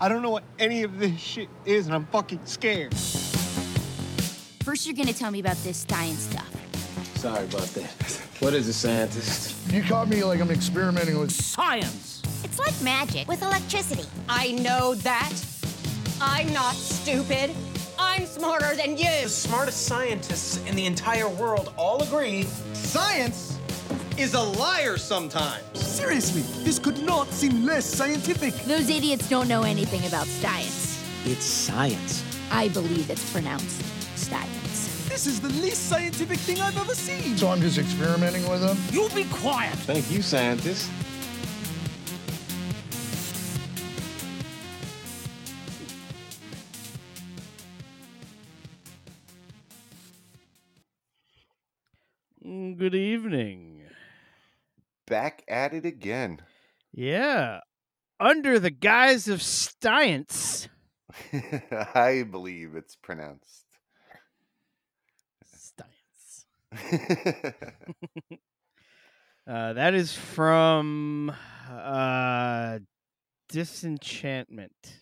I don't know what any of this shit is, and I'm fucking scared. First, you're gonna tell me about this science stuff. Sorry about that. What is a scientist? You caught me like I'm experimenting with science. It's like magic with electricity. I know that. I'm not stupid. I'm smarter than you. The smartest scientists in the entire world all agree science is a liar sometimes. Seriously, this could not seem less scientific. Those idiots don't know anything about science. It's science. I believe it's pronounced science. This is the least scientific thing I've ever seen. So I'm just experimenting with them? You be quiet. Thank you, scientists. Good evening. Back at it again. Yeah. Under the guise of science. I believe it's pronounced science. That is from Disenchantment,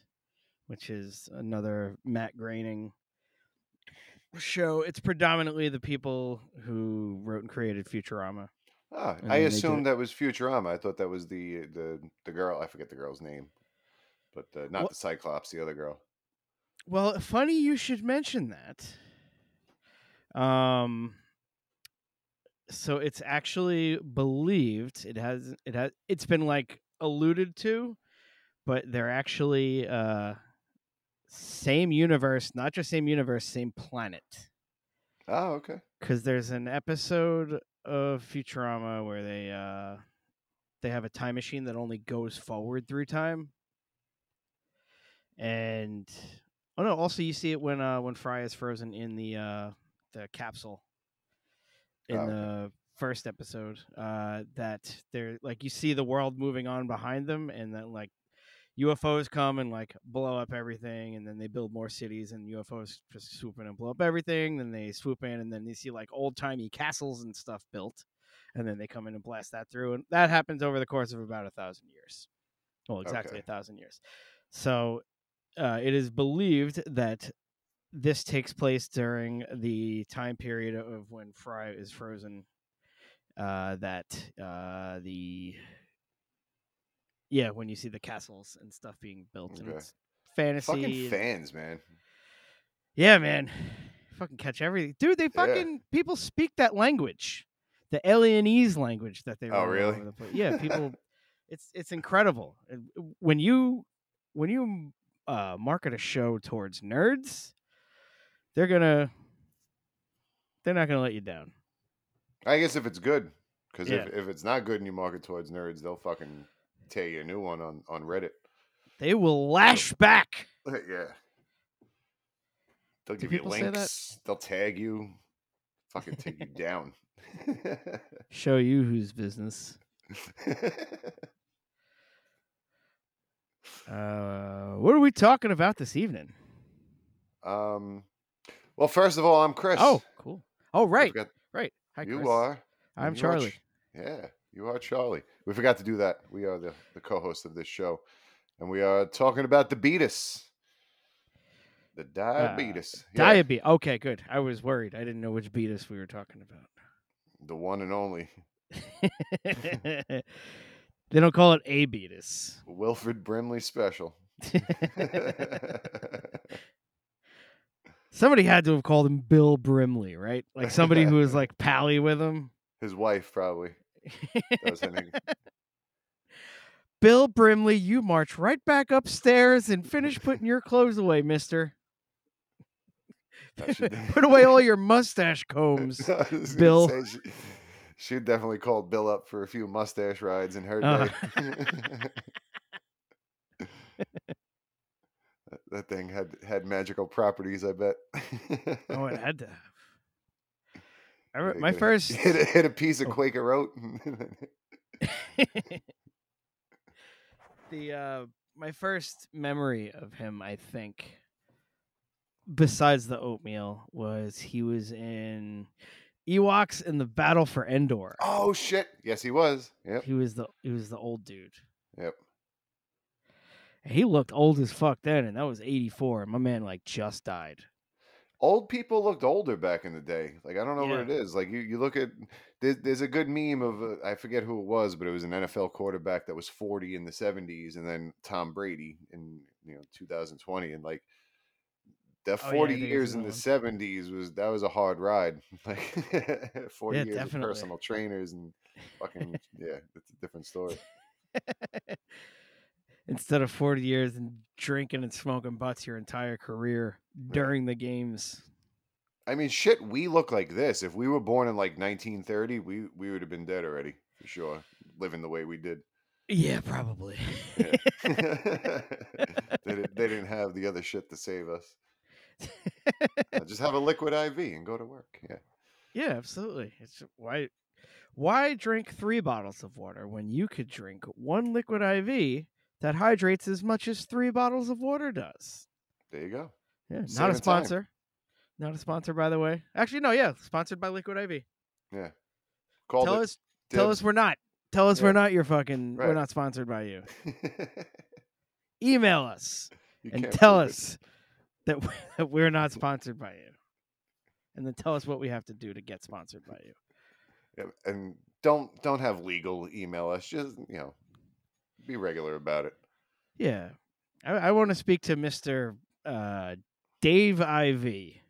which is another Matt Groening show. It's predominantly the people who wrote and created Futurama. Oh, I assumed that was Futurama. I thought that was the girl. I forget the girl's name, but not the Cyclops, the other girl. Well, funny you should mention that. So it's actually believed it's been like alluded to, but they're actually same universe, not just same universe, same planet. Oh, okay. Because there's an episode of Futurama where they have a time machine that only goes forward through time. And also you see it when Fry is frozen in the capsule in the first episode. That they're like, you see the world moving on behind them, and then like UFOs come and like blow up everything, and then they build more cities, and UFOs just swoop in and blow up everything. Then they swoop in, and then they see like old timey castles and stuff built, and then they come in and blast that through. And that happens over the course of about 1,000 years. Well, exactly 1,000 years. So it is believed that this takes place during the time period of when Fry is frozen. Yeah, when you see the castles and stuff being built, and it's fantasy. Fucking fans, man. Yeah, man. Fucking catch everything. Dude, they fucking... Yeah. People speak that language. The alienese language that they... Oh, really? Yeah, people... it's incredible. When you market a show towards nerds, they're not going to let you down. I guess if it's good. Because if it's not good and you market towards nerds, they'll fucking... tear your new one on Reddit. They will lash back. Yeah. They'll give you links. They'll tag you. Fucking take you down. Show you whose business. What are we talking about this evening? Well, first of all, I'm Chris. Oh, cool. Oh, right. Right. Hi, Chris. You are. I'm Charlie. Yeah. You are Charlie. We forgot to do that. We are the co-host of this show. And we are talking about the beatus. The diabetes. Diabetes. Okay, good. I was worried. I didn't know which beatus we were talking about. The one and only. They don't call it a beatus. Wilfred Brimley special. Somebody had to have called him Bill Brimley, right? Like somebody who was like pally with him. His wife, probably. Bill Brimley, you march right back upstairs and finish putting your clothes away, mister. Put away all your mustache combs, Bill. She definitely called Bill up for a few mustache rides in her day. That thing had magical properties, I bet. Oh, it had to. My first hit a piece of Quaker Oat. My first memory of him, I think, besides the oatmeal, was he was in Ewoks in the Battle for Endor. Oh shit! Yes, he was. Yep. He was the old dude. Yep. He looked old as fuck then, and that was 84. And my man, like, just died. Old people looked older back in the day. Like, I don't know what it is. Like, you look at, there's a good meme of, I forget who it was, but it was an NFL quarterback that was 40 in the 70s, and then Tom Brady in, 2020. And, like, that 40 years in the 70s was a hard ride. Like, 40 years definitely. Of personal trainers and fucking, it's a different story. Instead of 40 years and drinking and smoking butts your entire career during the games. I mean, shit, we look like this. If we were born in like 1930, we would have been dead already, for sure, living the way we did. Yeah, probably. Yeah. They didn't have the other shit to save us. Just have a Liquid IV and go to work. Yeah, yeah, absolutely. It's why drink 3 bottles of water when you could drink 1 Liquid IV that hydrates as much as 3 bottles of water does? There you go. Yeah, not a sponsor. Time. Not a sponsor, by the way. Actually, no, yeah, sponsored by Liquid IV. Yeah. Tell us we're not. Tell us we're not your fucking. Right. We're not sponsored by you. Email us and tell us that we're not sponsored by you, and then tell us what we have to do to get sponsored by you. Yeah, and don't have legal email us. Just be regular about it. Yeah, I want to speak to Mr. Dave Ivey.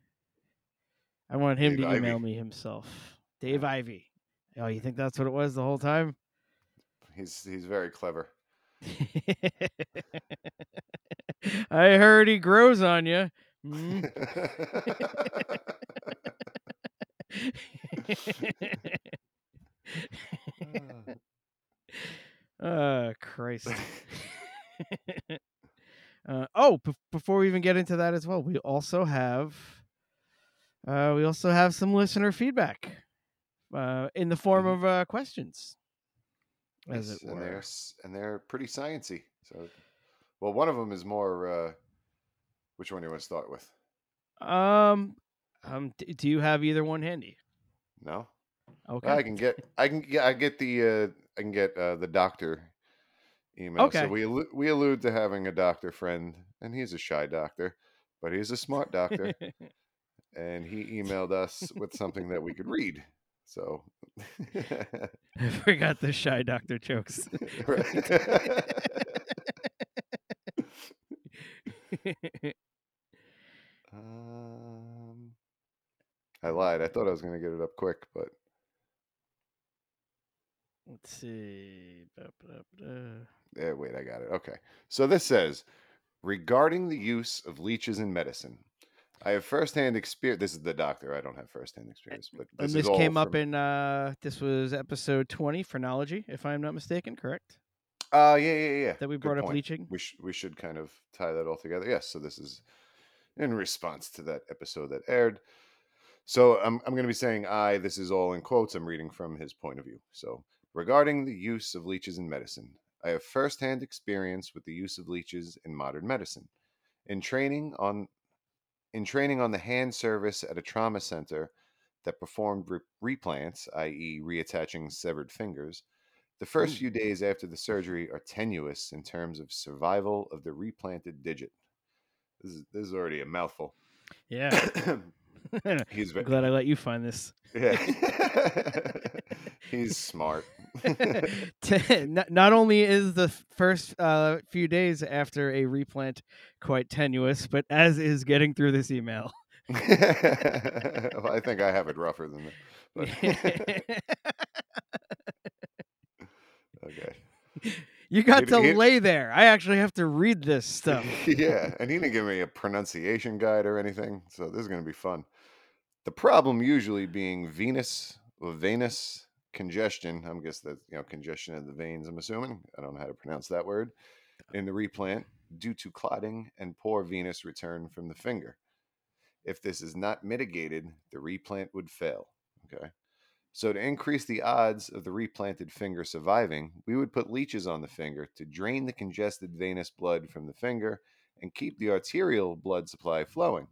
I want him to email me himself. Dave Ivey. Oh, you think that's what it was the whole time? He's very clever. I heard he grows on you. Mm. Oh, Christ. Before we even get into that as well, we also have some listener feedback in the form of questions, as it were. And they're pretty sciencey. So, well, one of them is more. Which one do you want to start with? Do you have either one handy? No. Okay. Well, I can get the doctor email. Okay. So we allude to having a doctor friend, and he's a shy doctor, but he's a smart doctor, and he emailed us with something that we could read. So I forgot the shy doctor jokes. I lied. I thought I was going to get it up quick, but let's see. Yeah, wait, I got it. Okay. So this says, regarding the use of leeches in medicine, I have firsthand experience. This is the doctor. I don't have firsthand experience, but this came up in this was episode 20, phrenology, if I'm not mistaken. Correct. Yeah. That we brought up leeching. We should kind of tie that all together. Yes. So this is in response to that episode that aired. So I'm going to be saying this is all in quotes. I'm reading from his point of view. So regarding the use of leeches in medicine, I have firsthand experience with the use of leeches in modern medicine. In training on the hand service at a trauma center that performed replants, i.e. reattaching severed fingers, the first few days after the surgery are tenuous in terms of survival of the replanted digit. This is already a mouthful. Yeah. I'm glad I let you find this. Yeah. He's smart. Not only is the first few days after a replant quite tenuous, but as is getting through this email. Well, I think I have it rougher than that. But... Okay. You got to lay there. I actually have to read this stuff. Yeah, and he didn't give me a pronunciation guide or anything, so this is going to be fun. The problem usually being venous or venous congestion. I'm guessing that congestion of the veins, I'm assuming. I don't know how to pronounce that word. In the replant, due to clotting and poor venous return from the finger. If this is not mitigated, the replant would fail. Okay. So to increase the odds of the replanted finger surviving, we would put leeches on the finger to drain the congested venous blood from the finger and keep the arterial blood supply flowing.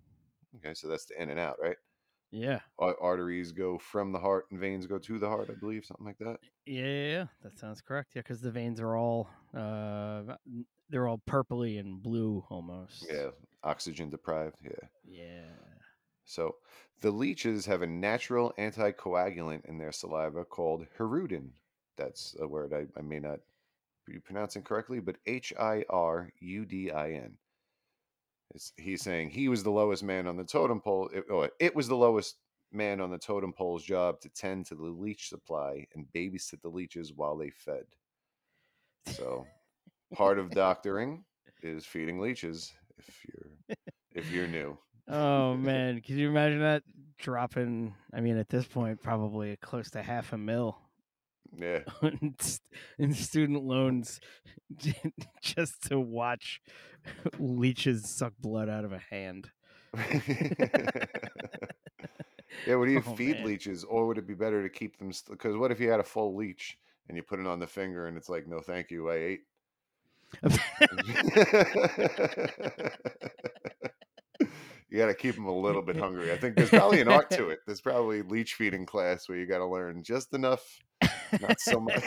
Okay, so that's the in and out, right? Yeah. Arteries go from the heart and veins go to the heart, I believe, something like that. Yeah, that sounds correct. Yeah, because the veins are all they're all purpley and blue almost. Yeah, oxygen deprived. Yeah. Yeah. So the leeches have a natural anticoagulant in their saliva called hirudin. That's a word I may not be pronouncing correctly, but Hirudin. He's saying he was the lowest man on the totem pole. It was the lowest man on the totem pole's job to tend to the leech supply and babysit the leeches while they fed. So part of doctoring is feeding leeches if you're new. Oh man, could you imagine that dropping? I mean, at this point, probably close to $500,000. Yeah, in student loans, just to watch leeches suck blood out of a hand. Yeah, would you feed leeches, or would it be better to keep them? Because what if you had a full leech and you put it on the finger, and it's like, no, thank you, I ate. You got to keep them a little bit hungry. I think there's probably an art to it. There's probably leech feeding class where you got to learn just enough, not so much.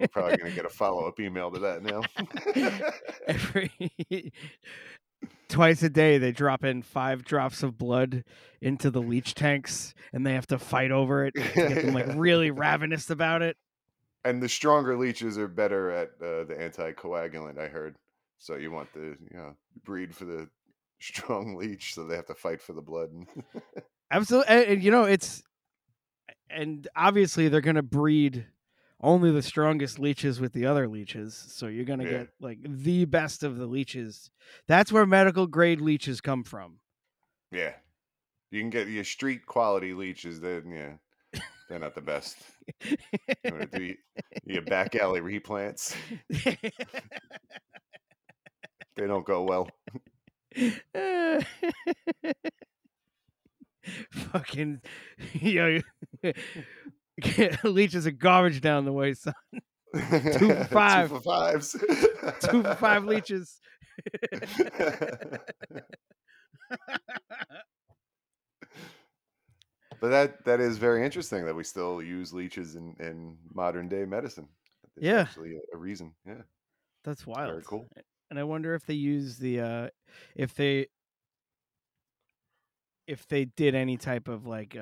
We're probably going to get a follow-up email to that now. Twice a day, they drop in 5 drops of blood into the leech tanks, and they have to fight over it to get them like really ravenous about it. And the stronger leeches are better at the anticoagulant, I heard. So you want the breed for the strong leech, so they have to fight for the blood. Absolutely, and obviously they're going to breed only the strongest leeches with the other leeches. So you're going to get like the best of the leeches. That's where medical grade leeches come from. Yeah, you can get your street quality leeches. They're not the best. You want to do your back alley replants. They don't go well. Fucking, leeches are garbage down the way, son. 2 for 5. 2 for 5s. 2 for 5 leeches. But that is very interesting that we still use leeches in modern day medicine. There's actually a reason. Yeah. That's wild. Very cool. And I wonder if they use the, if they did any type of like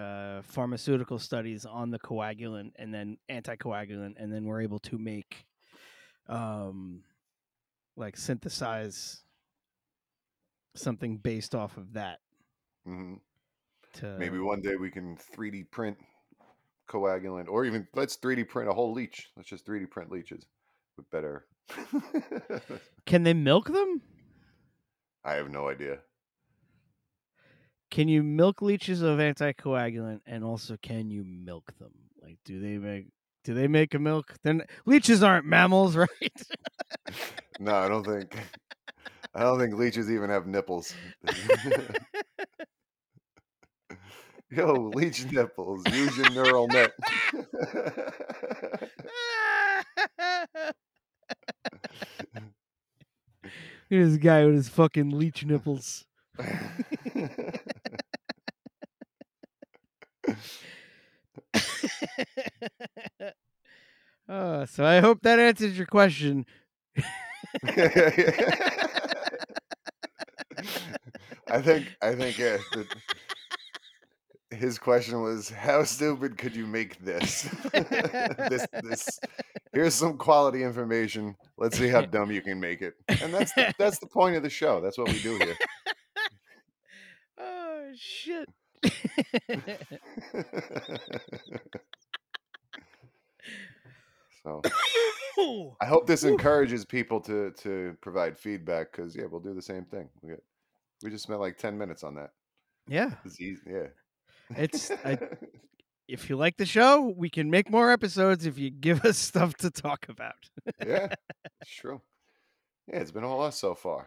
pharmaceutical studies on the coagulant and then anticoagulant, and then were able to make, synthesize something based off of that. Mm-hmm. Maybe one day we can 3D print coagulant, or even let's 3D print a whole leech. Let's just 3D print leeches with better. Can they milk them? I have no idea. Can you milk leeches of anticoagulant, and also can you milk them? Like, do they make a milk? Then leeches aren't mammals, right? No, I don't think leeches even have nipples. Yo, leech nipples, use your neural net. Look at this guy with his fucking leech nipples. So I hope that answers your question. I think yeah, his question was, how stupid could you make this? this here's some quality information. Let's see how dumb you can make it. And that's the point of the show. That's what we do here. Oh shit. So I hope this encourages people to provide feedback, because we'll do the same thing. We just spent like 10 minutes on that. Yeah. It's easy. Yeah. If you like the show, we can make more episodes if you give us stuff to talk about. Yeah, it's true. Yeah, it's been all us so far.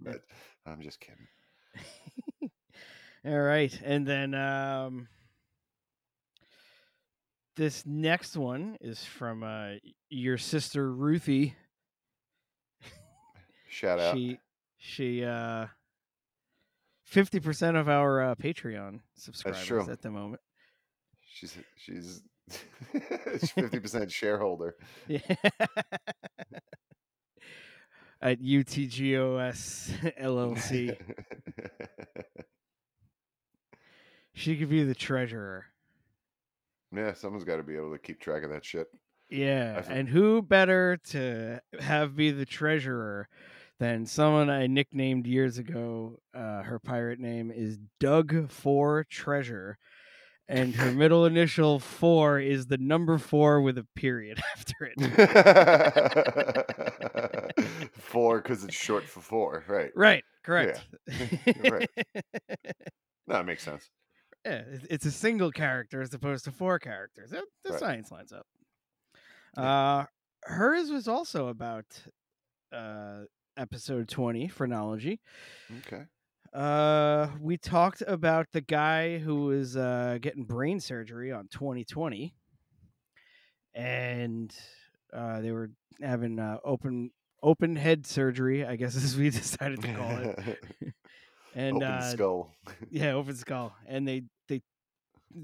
But I'm just kidding. All right. And then this next one is from your sister, Ruthie. Shout out. She 50% of our Patreon subscribers at the moment. She's 50% shareholder. Yeah. At UTGOS LLC. She could be the treasurer. Yeah, someone's got to be able to keep track of that shit. Yeah, and who better to have be the treasurer than someone I nicknamed years ago. Her pirate name is Doug Four Treasure, and her middle initial 4 is the number 4 with a period after it. 4 because it's short for 4, right? Right, correct. Yeah. Right. No, it makes sense. Yeah, it's a single character as opposed to 4 characters. The right. Science lines up. Hers was also about episode 20, Phrenology. Okay. We talked about the guy who was getting brain surgery on 2020, and they were having open head surgery, I guess, as we decided to call it. And open skull. Yeah, open skull. And they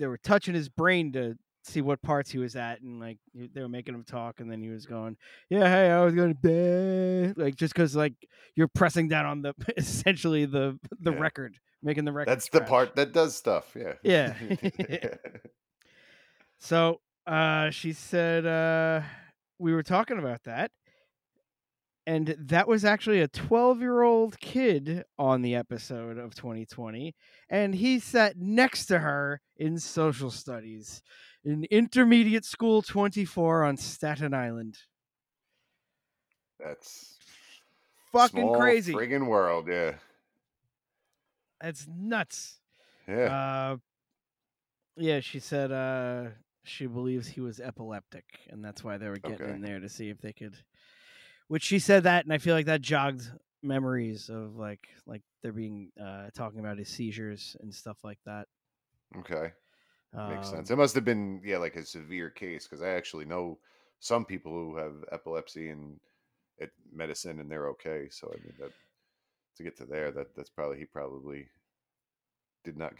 were touching his brain to see what parts he was at, and like they were making him talk, and then he was going, yeah, hey, I was gonna be like, just because like you're pressing down on the essentially the record, making the record that's trash. The part that does stuff. Yeah Yeah. So she said we were talking about that, and that was actually a 12-year-old kid on the episode of 2020, and he sat next to her in social studies in Intermediate School 24 on Staten Island. That's fucking small, crazy. Friggin' world, yeah. That's nuts. Yeah. Yeah, she said she believes he was epileptic, and that's why they were getting in there to see if they could. Which she said that, and I feel like that jogged memories of like they're being talking about his seizures and stuff like that. Okay, makes sense. It must have been like a severe case, because I actually know some people who have epilepsy and at medicine, and they're okay. So I mean, that, to get to there, that's probably he probably did not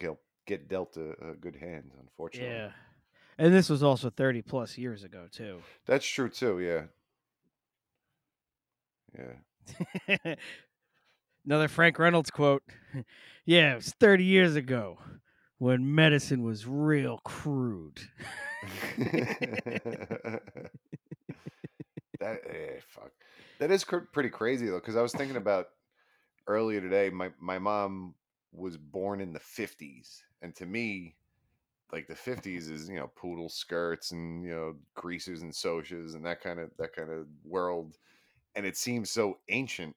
get dealt a good hand, unfortunately. Yeah, and this was also 30 plus years ago too. That's true too. Yeah. Yeah. Another Frank Reynolds quote. Yeah, it was 30 years ago when medicine was real crude. That is pretty crazy though, because I was thinking about earlier today. My mom was born in the 50s, and to me, like the 50s is poodle skirts and greasers and socias and that kind of world. And it seems so ancient,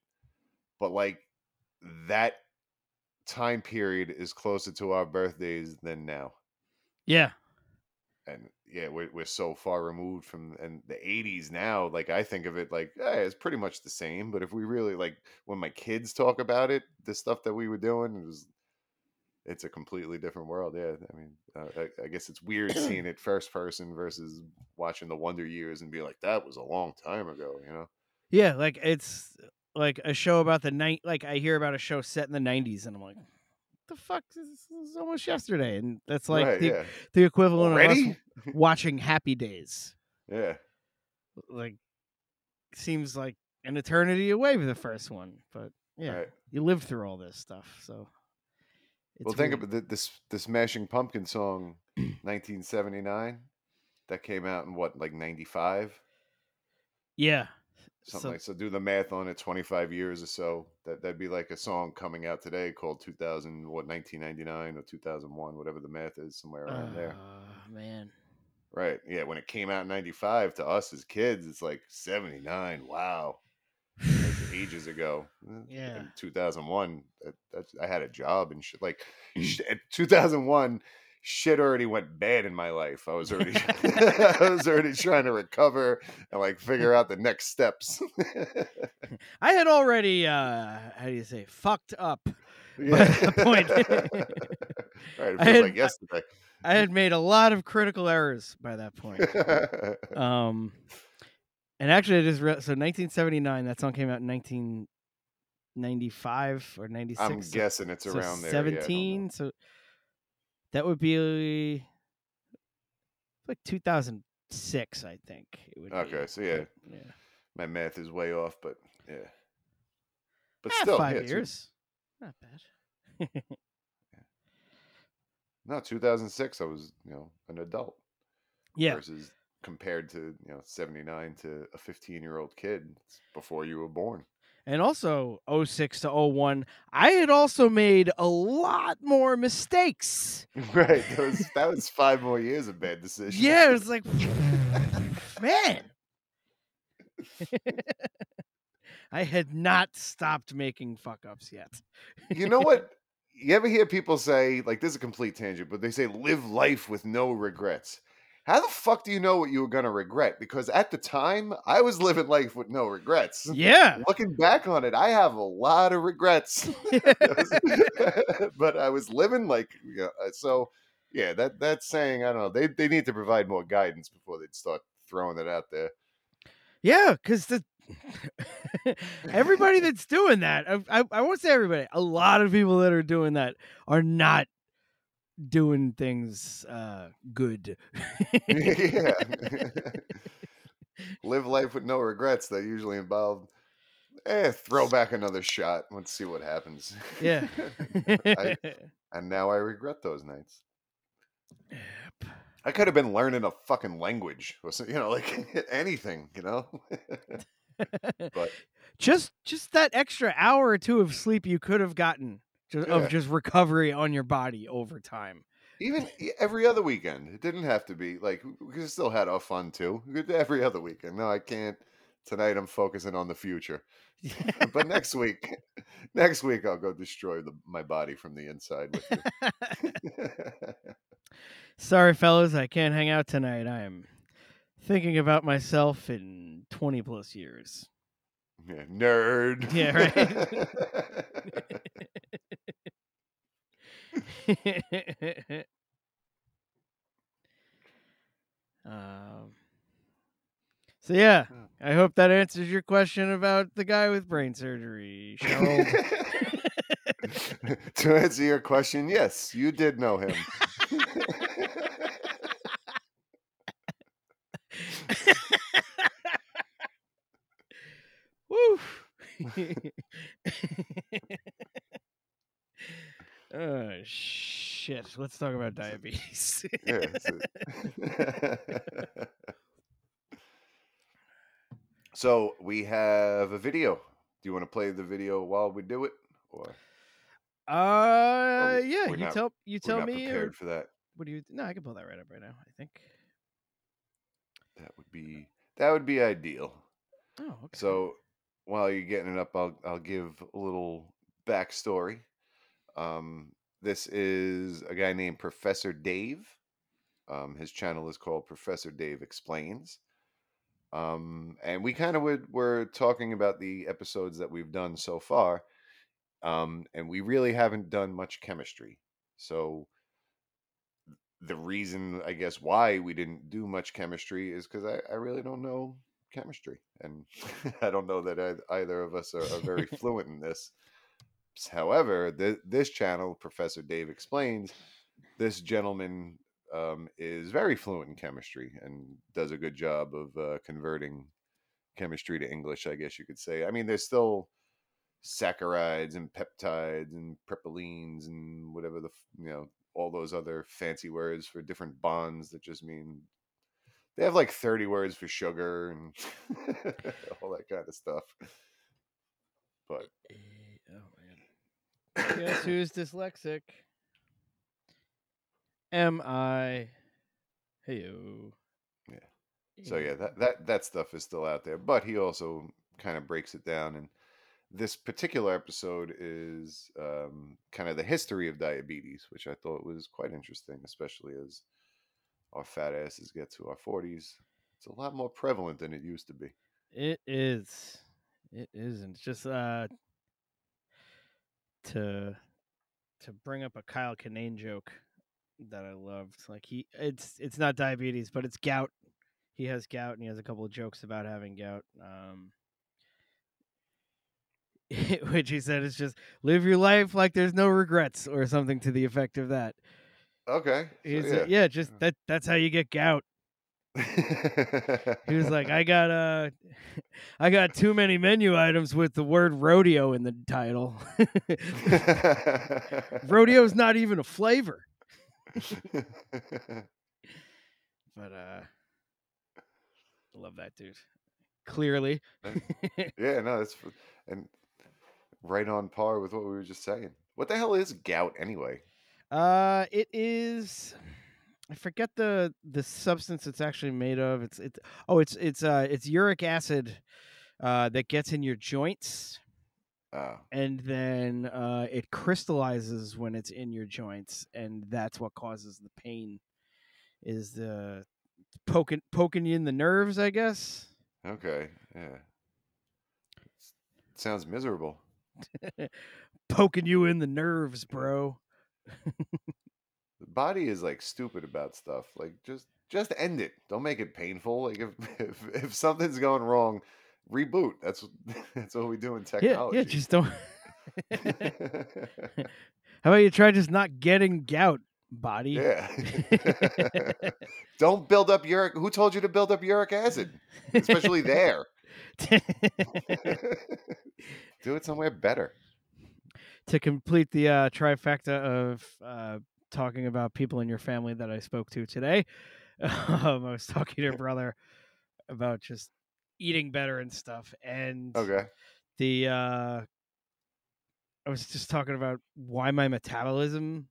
but like that time period is closer to our birthdays than now. Yeah. And yeah, we're so far removed from and the 80s now. Like I think of it like, hey, it's pretty much the same. But if we really like when my kids talk about it, the stuff that we were doing, it's a completely different world. Yeah. I mean, I guess it's weird seeing it first person versus watching the Wonder Years and be like, that was a long time ago, Yeah, like it's like a show about the night. Like I hear about a show set in the 90s, and I'm like, "What the fuck? This is almost yesterday." And that's like the equivalent of us watching Happy Days. Yeah, like seems like an eternity away with the first one, but you lived through all this stuff. So, think about the Smashing Pumpkin song, 1979, that came out in what, like 95. Yeah. So do the math on it, 25 years or so. That'd be like a song coming out today called 1999 or 2001, whatever the math is, somewhere around there. Oh, man. Right. Yeah, when it came out in 95, to us as kids, it's like 79. Wow. Like ages ago. Yeah. In 2001, I had a job and shit. Like, 2001... shit already went bad in my life. I was already trying to recover and like figure out the next steps. I had already fucked up by that point. Right, it feels like yesterday. I had made a lot of critical errors by that point. And actually, I just so 1979. That song came out in 1995 or 96. I'm guessing it's around there. 17. Yeah, so. That would be like 2006, I think. It would okay, be. So yeah, my math is way off, but yeah, but still 5 years, not bad. Yeah. No, 2006, I was an adult. Yeah. Versus compared to 79 to a 15-year-old kid before you were born. And also 06 to 01, I had also made a lot more mistakes. Right. That was 5 more years of bad decisions. Yeah, it was like, man. I had not stopped making fuck-ups yet. You know what? You ever hear people say, like, this is a complete tangent, but they say live life with no regrets. How the fuck do you know what you were going to regret? Because at the time, I was living life with no regrets. Yeah. Looking back on it, I have a lot of regrets. But I was living like... So, yeah, that saying, I don't know. They need to provide more guidance before they'd start throwing it out there. Yeah, because everybody that's doing that... I won't say everybody. A lot of people that are doing that are not doing things good. Yeah. Live life with no regrets. That usually involved throw back another shot, let's see what happens. Yeah. And now I regret those nights. Yep. I could have been learning a fucking language or like anything, but just that extra hour or two of sleep you could have gotten. Just recovery on your body over time. Even every other weekend. It didn't have to be like, we still had our fun too. Every other weekend. No, I can't. Tonight I'm focusing on the future. But next week I'll go destroy my body from the inside with you. Sorry, fellas. I can't hang out tonight. I'm thinking about myself in 20 plus years. Yeah, nerd. Yeah, right. So yeah, I hope that answers your question about the guy with brain surgery. To answer your question, yes, you did know him. Woo. Oh, shit. Let's talk about diabetes. Yeah, So we have a video. Do you want to play the video while we do it? Or yeah, you tell me. We're not prepared for that. What do you? No, I can pull that right up right now, I think. That would be ideal. Oh, okay. So while you're getting it up, I'll give a little backstory. This is a guy named Professor Dave. His channel is called Professor Dave Explains. And we kind of were talking about the episodes that we've done so far. And we really haven't done much chemistry. So the reason, I guess, why we didn't do much chemistry is because I really don't know chemistry. And I don't know that either of us are very fluent in this. However, this channel, Professor Dave Explains, this gentleman is very fluent in chemistry and does a good job of converting chemistry to English, I guess you could say. I mean, there's still saccharides and peptides and prepolines and whatever all those other fancy words for different bonds that just mean they have like 30 words for sugar and all that kind of stuff. But guess who's dyslexic? Am I? Heyo. Yeah. So yeah, that stuff is still out there, but he also kind of breaks it down. And this particular episode is kind of the history of diabetes, which I thought was quite interesting, especially as our fat asses get to our 40s. It's a lot more prevalent than it used to be. It is. It isn't. It's just to bring up a Kyle Kinane joke that I loved. Like it's not diabetes, but it's gout. He has gout, and he has a couple of jokes about having gout. Which he said is just live your life like there's no regrets, or something to the effect of that. Okay, so, yeah, just that's how you get gout. He was like, I got too many menu items with the word rodeo in the title. Rodeo's not even a flavor. But I love that dude. Clearly. Yeah, no, that's and right on par with what we were just saying. What the hell is gout anyway? It is, I forget the substance it's actually made of. It's uric acid that gets in your joints. Oh. And then it crystallizes when it's in your joints, and that's what causes the pain, is the poking you in the nerves, I guess. Okay, yeah. Sounds miserable. Poking you in the nerves, bro. The body is like stupid about stuff. Like just end it. Don't make it painful. Like if something's going wrong, reboot. That's what we do in technology. Yeah, just don't. How about you try just not getting gout, body? Yeah. Don't build up uric. Who told you to build up uric acid? Especially there. Do it somewhere better. To complete the trifecta of talking about people in your family that I spoke to today, I was talking to your brother about just eating better and stuff. And okay. I was just talking about why my metabolism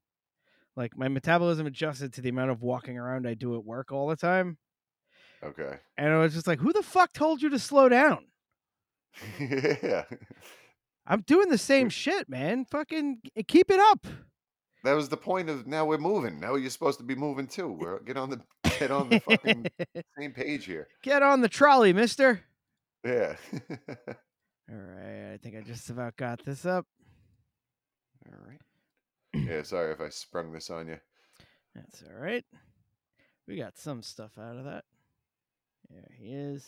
adjusted to the amount of walking around I do at work all the time. Okay. And I was just like, who the fuck told you to slow down? Yeah. I'm doing the same shit, man. Fucking keep it up. That was the point of, now we're moving. Now you're supposed to be moving too. Get on the fucking same page here. Get on the trolley, mister. Yeah. All right. I think I just about got this up. All right. Yeah, sorry if I sprung this on you. That's all right. We got some stuff out of that. There he is.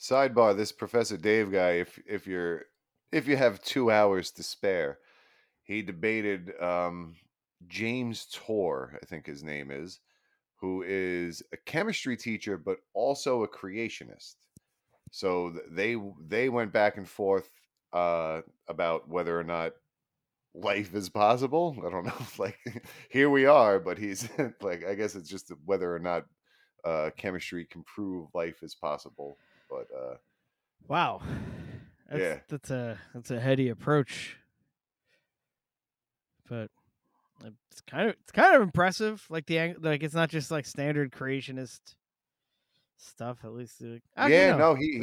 Sidebar, this Professor Dave guy, if you have 2 hours to spare, he debated James Tor, I think his name is, who is a chemistry teacher but also a creationist. So they went back and forth about whether or not life is possible. I don't know, like, here we are, but he's like, I guess it's just whether or not chemistry can prove life is possible. But wow, that's a heady approach, but it's kind of impressive. Like it's not just like standard creationist stuff. At least, he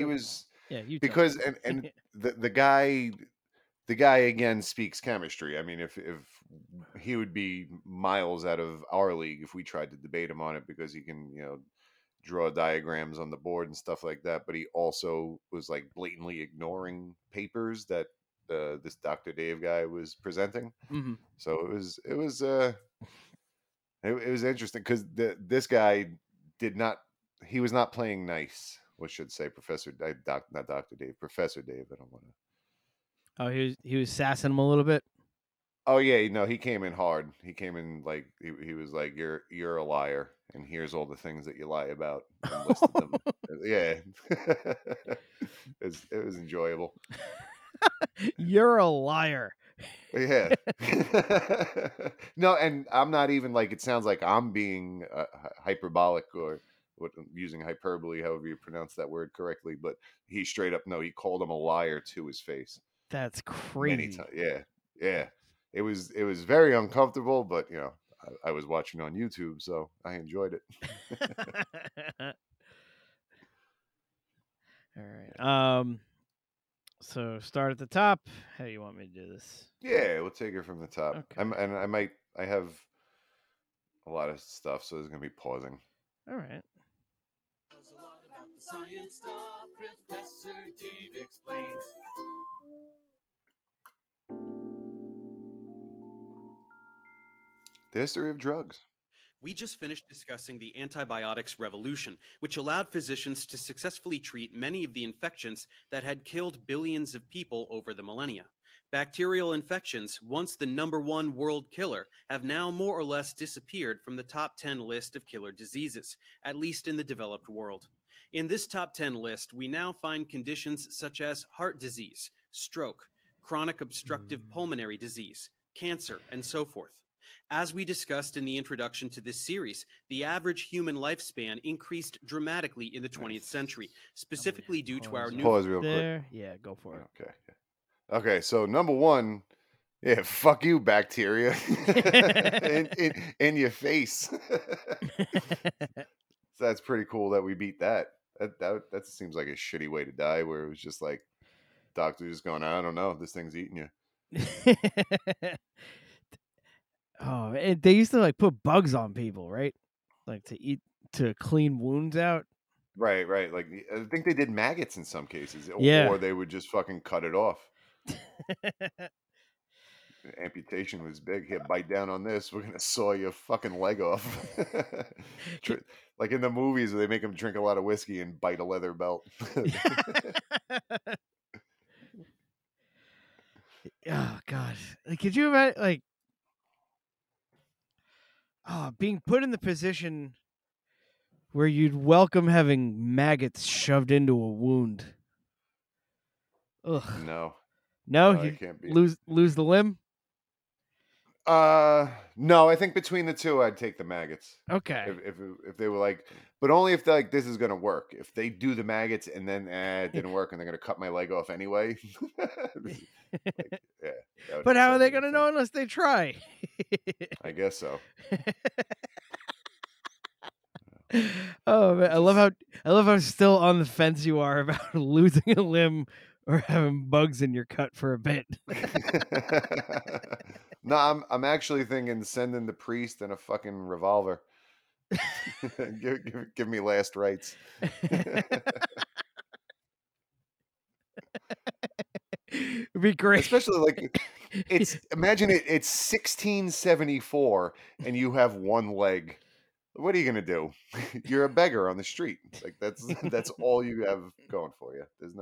was, yeah, you because and the guy again speaks chemistry. I mean, if he would be miles out of our league if we tried to debate him on it, because he can draw diagrams on the board and stuff like that, but he also was like blatantly ignoring papers that this Dr. Dave guy was presenting. Mm-hmm. So it was interesting, because this guy was not playing nice. What should say, Professor Dave. I don't want to. Oh, he was sassing him a little bit. Oh yeah, no, he came in hard. He came in like he was like, "You're a liar, and here's all the things that you lie about." And listed them. Yeah, it was enjoyable. You're a liar. Yeah. No, and I'm not even like, it sounds like I'm being hyperbolic or using hyperbole, however you pronounce that word correctly. But he straight up, no, he called him a liar to his face. That's crazy. Many times. Yeah, yeah. It was very uncomfortable, but I was watching on YouTube, so I enjoyed it. All right. So start at the top. How do you want me to do this? Yeah, we'll take it from the top. Okay. I have a lot of stuff, so there's gonna be pausing. All right. There's a lot about the science stuff Professor Dave Explains. The history of drugs. We just finished discussing the antibiotics revolution, which allowed physicians to successfully treat many of the infections that had killed billions of people over the millennia. Bacterial infections, once the #1 world killer, have now more or less disappeared from the top 10 list of killer diseases, at least in the developed world. In this top 10 list, we now find conditions such as heart disease, stroke, chronic obstructive pulmonary disease, cancer, and so forth. As we discussed in the introduction to this series, the average human lifespan increased dramatically in the 20th century, specifically due to our new... Pause real quick. Yeah, go for it. Okay. Okay, so #1, yeah, fuck you, bacteria. in your face. So that's pretty cool that we beat that. That seems like a shitty way to die, where it was just like, doctor just going, I don't know, this thing's eating you. Oh, and they used to like put bugs on people, right? Like to clean wounds out. Right. Like I think they did maggots in some cases, or they would just fucking cut it off. Amputation was big. Here, bite down on this. We're gonna saw your fucking leg off. Like in the movies, where they make them drink a lot of whiskey and bite a leather belt. Oh God! Like, could you imagine? Like. Oh, being put in the position where you'd welcome having maggots shoved into a wound. Ugh. No, you can't be. Lose the limb. No, I think between the two, I'd take the maggots. Okay. If they were like, but only if like this is gonna work. If they do the maggots and then it didn't work and they're gonna cut my leg off anyway. But how are they gonna know unless they try? I guess so. Oh man, I love how still on the fence you are about losing a limb or having bugs in your cut for a bit. No, I'm actually thinking sending the priest and a fucking revolver. give me last rites. It'd be great. Especially like imagine it's 1674 and you have one leg. What are you gonna do? You're a beggar on the street. Like that's all you have going for you. There's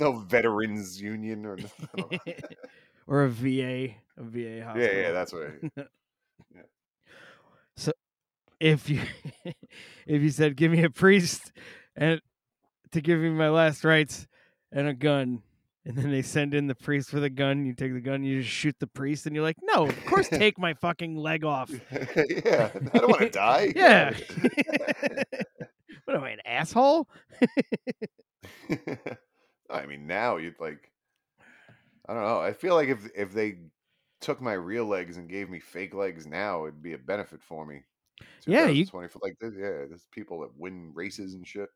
no veterans union or nothing. Or a VA hospital. Yeah, that's what I mean. Yeah. So if you said, give me a priest and to give me my last rites and a gun, and then they send in the priest with a gun, you take the gun, you just shoot the priest, and you're like, no, of course take my fucking leg off. Yeah, I don't want to die. Yeah. What am I, an asshole? I mean, now you'd like... I don't know. I feel like if they took my real legs and gave me fake legs now, it'd be a benefit for me. Yeah, there's people that win races and shit.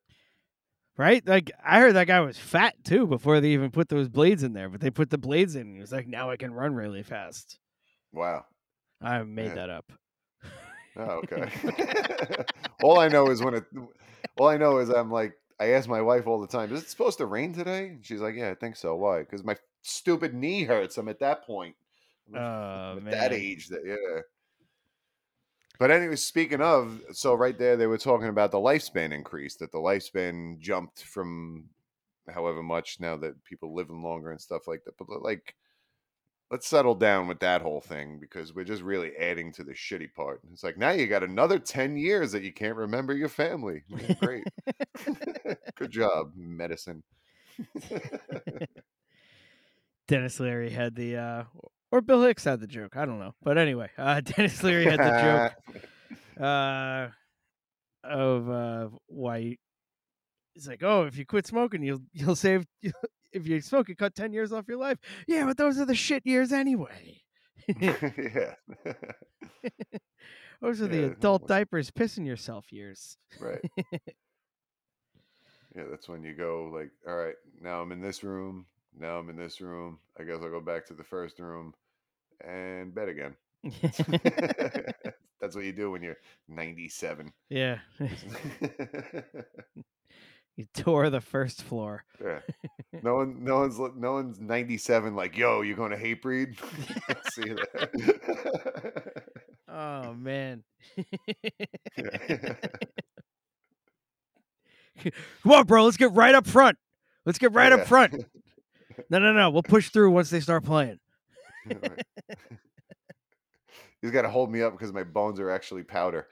Right? Like I heard that guy was fat too before they even put those blades in there, but they put the blades in and he was like, now I can run really fast. Wow. I made that up. Oh, okay. All I know is I'm like, I ask my wife all the time, is it supposed to rain today? And she's like, yeah, I think so. Why? Because my stupid knee hurts. I'm at that point. That age, yeah. But anyway, speaking of, so right there they were talking about the lifespan increase, that the lifespan jumped from however much now that people living longer and stuff like that. But like, let's settle down with that whole thing because we're just really adding to the shitty part. It's like now you got another 10 years that you can't remember your family. Great. Good job, medicine. Dennis Leary had the, or Bill Hicks had the joke. I don't know. But anyway, Dennis Leary had the joke of why he's like, oh, if you quit smoking, you'll save. If you smoke, you cut 10 years off your life. Yeah, but those are the shit years anyway. Yeah. Those are the adult diapers pissing yourself years. Right. Yeah, that's when you go like, all right, now I'm in this room. Now I'm in this room. I guess I'll go back to the first room and bed again. That's what you do when you're 97. Yeah. You tore the first floor. Yeah. No one's 97 like, yo, you going to hate breed? See you there. Oh man. Come on, bro. Let's get right up front. Let's get right up front. No. We'll push through once they start playing. He's got to hold me up because my bones are actually powder.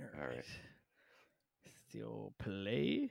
All right. Still play.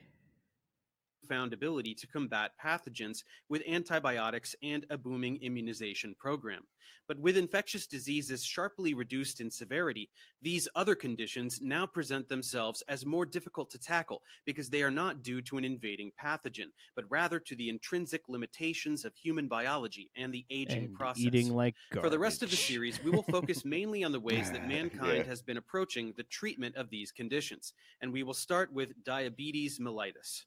Found ability to combat pathogens with antibiotics and a booming immunization program. But with infectious diseases sharply reduced in severity, these other conditions now present themselves as more difficult to tackle because they are not due to an invading pathogen, but rather to the intrinsic limitations of human biology and the aging process. Eating like garbage. For the rest of the series, we will focus mainly on the ways that mankind has been approaching the treatment of these conditions, and we will start with diabetes mellitus.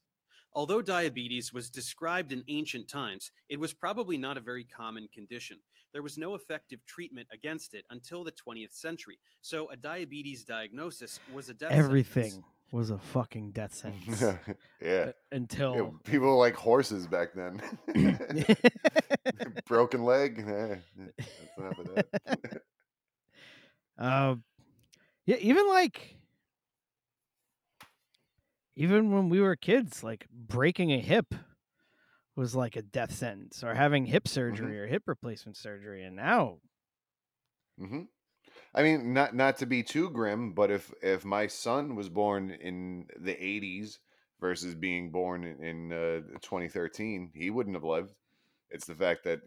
Although diabetes was described in ancient times, it was probably not a very common condition. There was no effective treatment against it until the 20th century, so a diabetes diagnosis was a death sentence. Was a fucking death sentence. Until... people were like horses back then. Broken leg? That's enough of that. Even when we were kids, like breaking a hip was like a death sentence, or having hip surgery or hip replacement surgery. And now, I mean, not to be too grim, but if my son was born in the 80s versus being born in 2013, he wouldn't have lived. It's the fact that,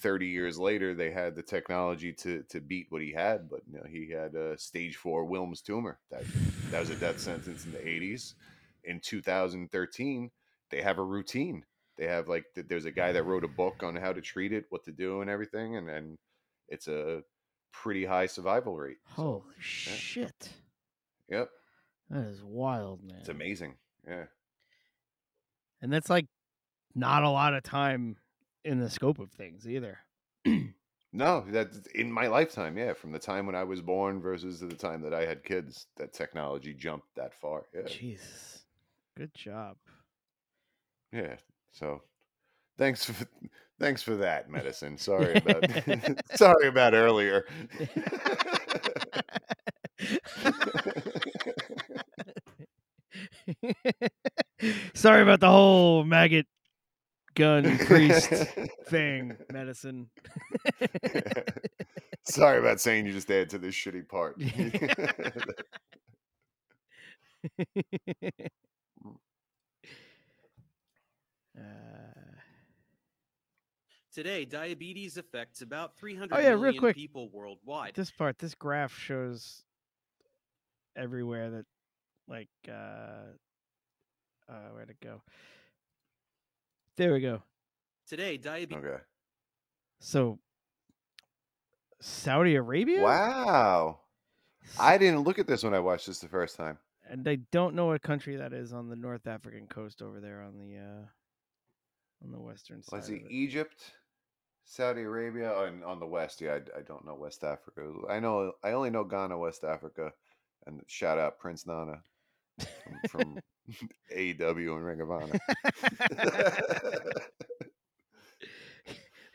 30 years later, they had the technology to beat what he had, but he had a stage 4 Wilms tumor. That was a death sentence in the 80s. In 2013, they have a routine. They have there's a guy that wrote a book on how to treat it, what to do and everything. And then it's a pretty high survival rate. Holy shit. Yep. That is wild, man. It's amazing. Yeah. And that's not a lot of time in the scope of things either. No, that's in my lifetime. Yeah. From the time when I was born versus the time that I had kids, that technology jumped that far. Yeah. Jesus. Good job. Yeah. So thanks for that medicine. Sorry about earlier. Sorry about the whole maggot gun priest thing, medicine. Sorry about saying you just add to this shitty part. Today, diabetes affects about 300 million people worldwide. This graph shows everywhere that, where'd it go? There we go. Today, diabetes. Okay. So, Saudi Arabia? Wow. I didn't look at this when I watched this the first time. And I don't know what country that is on the North African coast over there on the western side. Let's see, Egypt, Saudi Arabia, and on the west. Yeah, I don't know West Africa. I only know Ghana, West Africa, and shout out Prince Nana from AEW and Ring of Honor.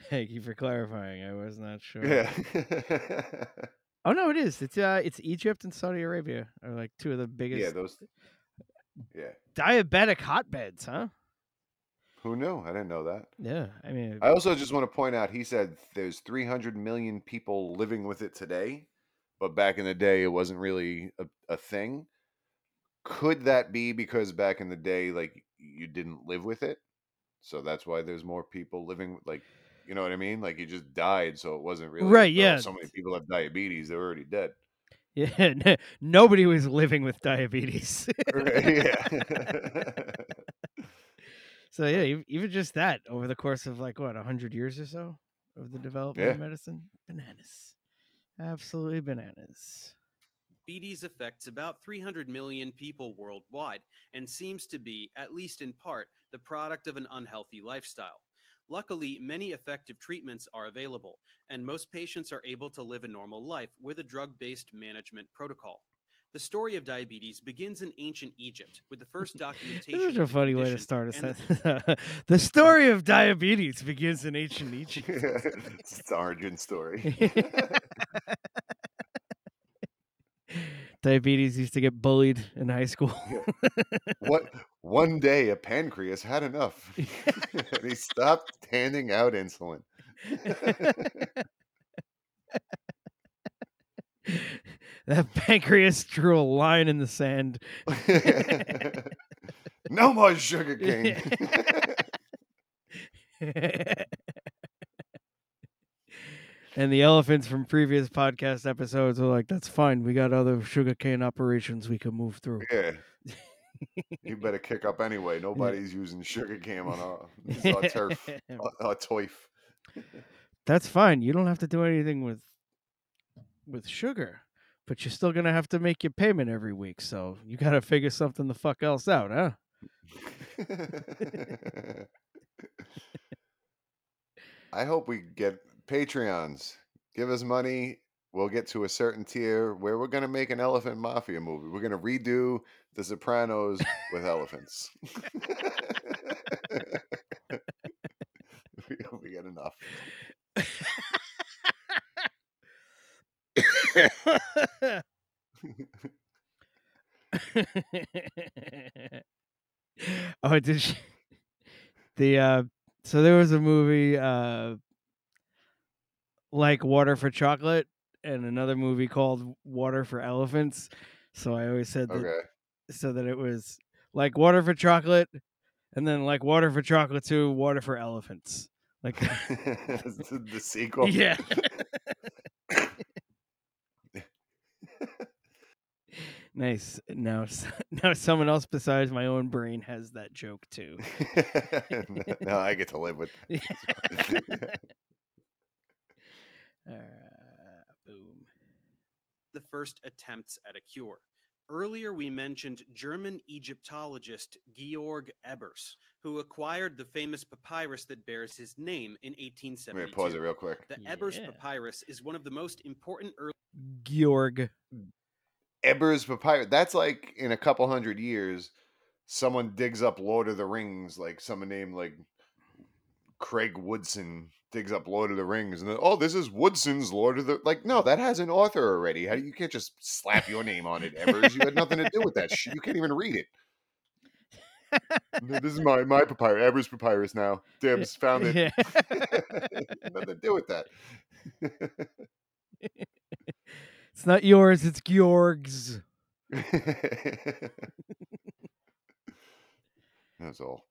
Thank you for clarifying. I was not sure. Yeah. Oh no, it is. It's Egypt and Saudi Arabia are two of the biggest. Yeah, those. Yeah. Diabetic hotbeds, huh? Who knew? I didn't know that. Yeah, I mean. I also just want to point out. He said there's 300 million people living with it today, but back in the day, it wasn't really a thing. Could that be because back in the day, you didn't live with it? So that's why there's more people living, you know what I mean? You just died, so it wasn't really. Right, yeah. So many people have diabetes, they're already dead. Yeah, nobody was living with diabetes. Right, yeah. So, yeah, even just that over the course of, 100 years or so of the development of medicine? Bananas. Absolutely bananas. Diabetes affects about 300 million people worldwide and seems to be, at least in part, the product of an unhealthy lifestyle. Luckily, many effective treatments are available, and most patients are able to live a normal life with a drug-based management protocol. The story of diabetes begins in ancient Egypt with the first documentation. This is a funny way to start a sentence. The story of diabetes begins in ancient Egypt. It's the origin story. Diabetes used to get bullied in high school. What? One day a pancreas had enough. He stopped handing out insulin. That pancreas drew a line in the sand. No more sugar cane. And the elephants from previous podcast episodes were like, that's fine. We got other sugar cane operations we can move through. Yeah. You better kick up anyway. Nobody's using sugar cane on our turf, our toif. That's fine. You don't have to do anything with sugar. But you're still going to have to make your payment every week, so you got to figure something the fuck else out, huh? I hope we get Patreons. Give us money. We'll get to a certain tier where we're going to make an elephant mafia movie. We're going to redo The Sopranos with elephants. We got enough. Oh, did she... so there was a movie like Water for Chocolate and another movie called Water for Elephants, so I always said that, okay, so that it was like Water for Chocolate and then like Water for Chocolate 2, Water for Elephants, like the sequel. Yeah. Nice. Now someone else besides my own brain has that joke too. Now I get to live with that. Boom. The first attempts at a cure. Earlier we mentioned German Egyptologist Georg Ebers, who acquired the famous papyrus that bears his name in 1872. Wait, pause it real quick. The Ebers papyrus is one of the most important early... Georg Ebers papyrus. That's like in a couple hundred years, someone digs up Lord of the Rings, like someone named like Craig Woodson digs up Lord of the Rings, and then, oh, this is Woodson's Lord of the... Like, no, that has an author already. How do you can't just slap your name on it, Ebers? You had nothing to do with that shit. You can't even read it. This is my papyrus, Ebers papyrus now. Dibs, found it. Yeah. Nothing to do with that. It's not yours, it's Georg's. That's all.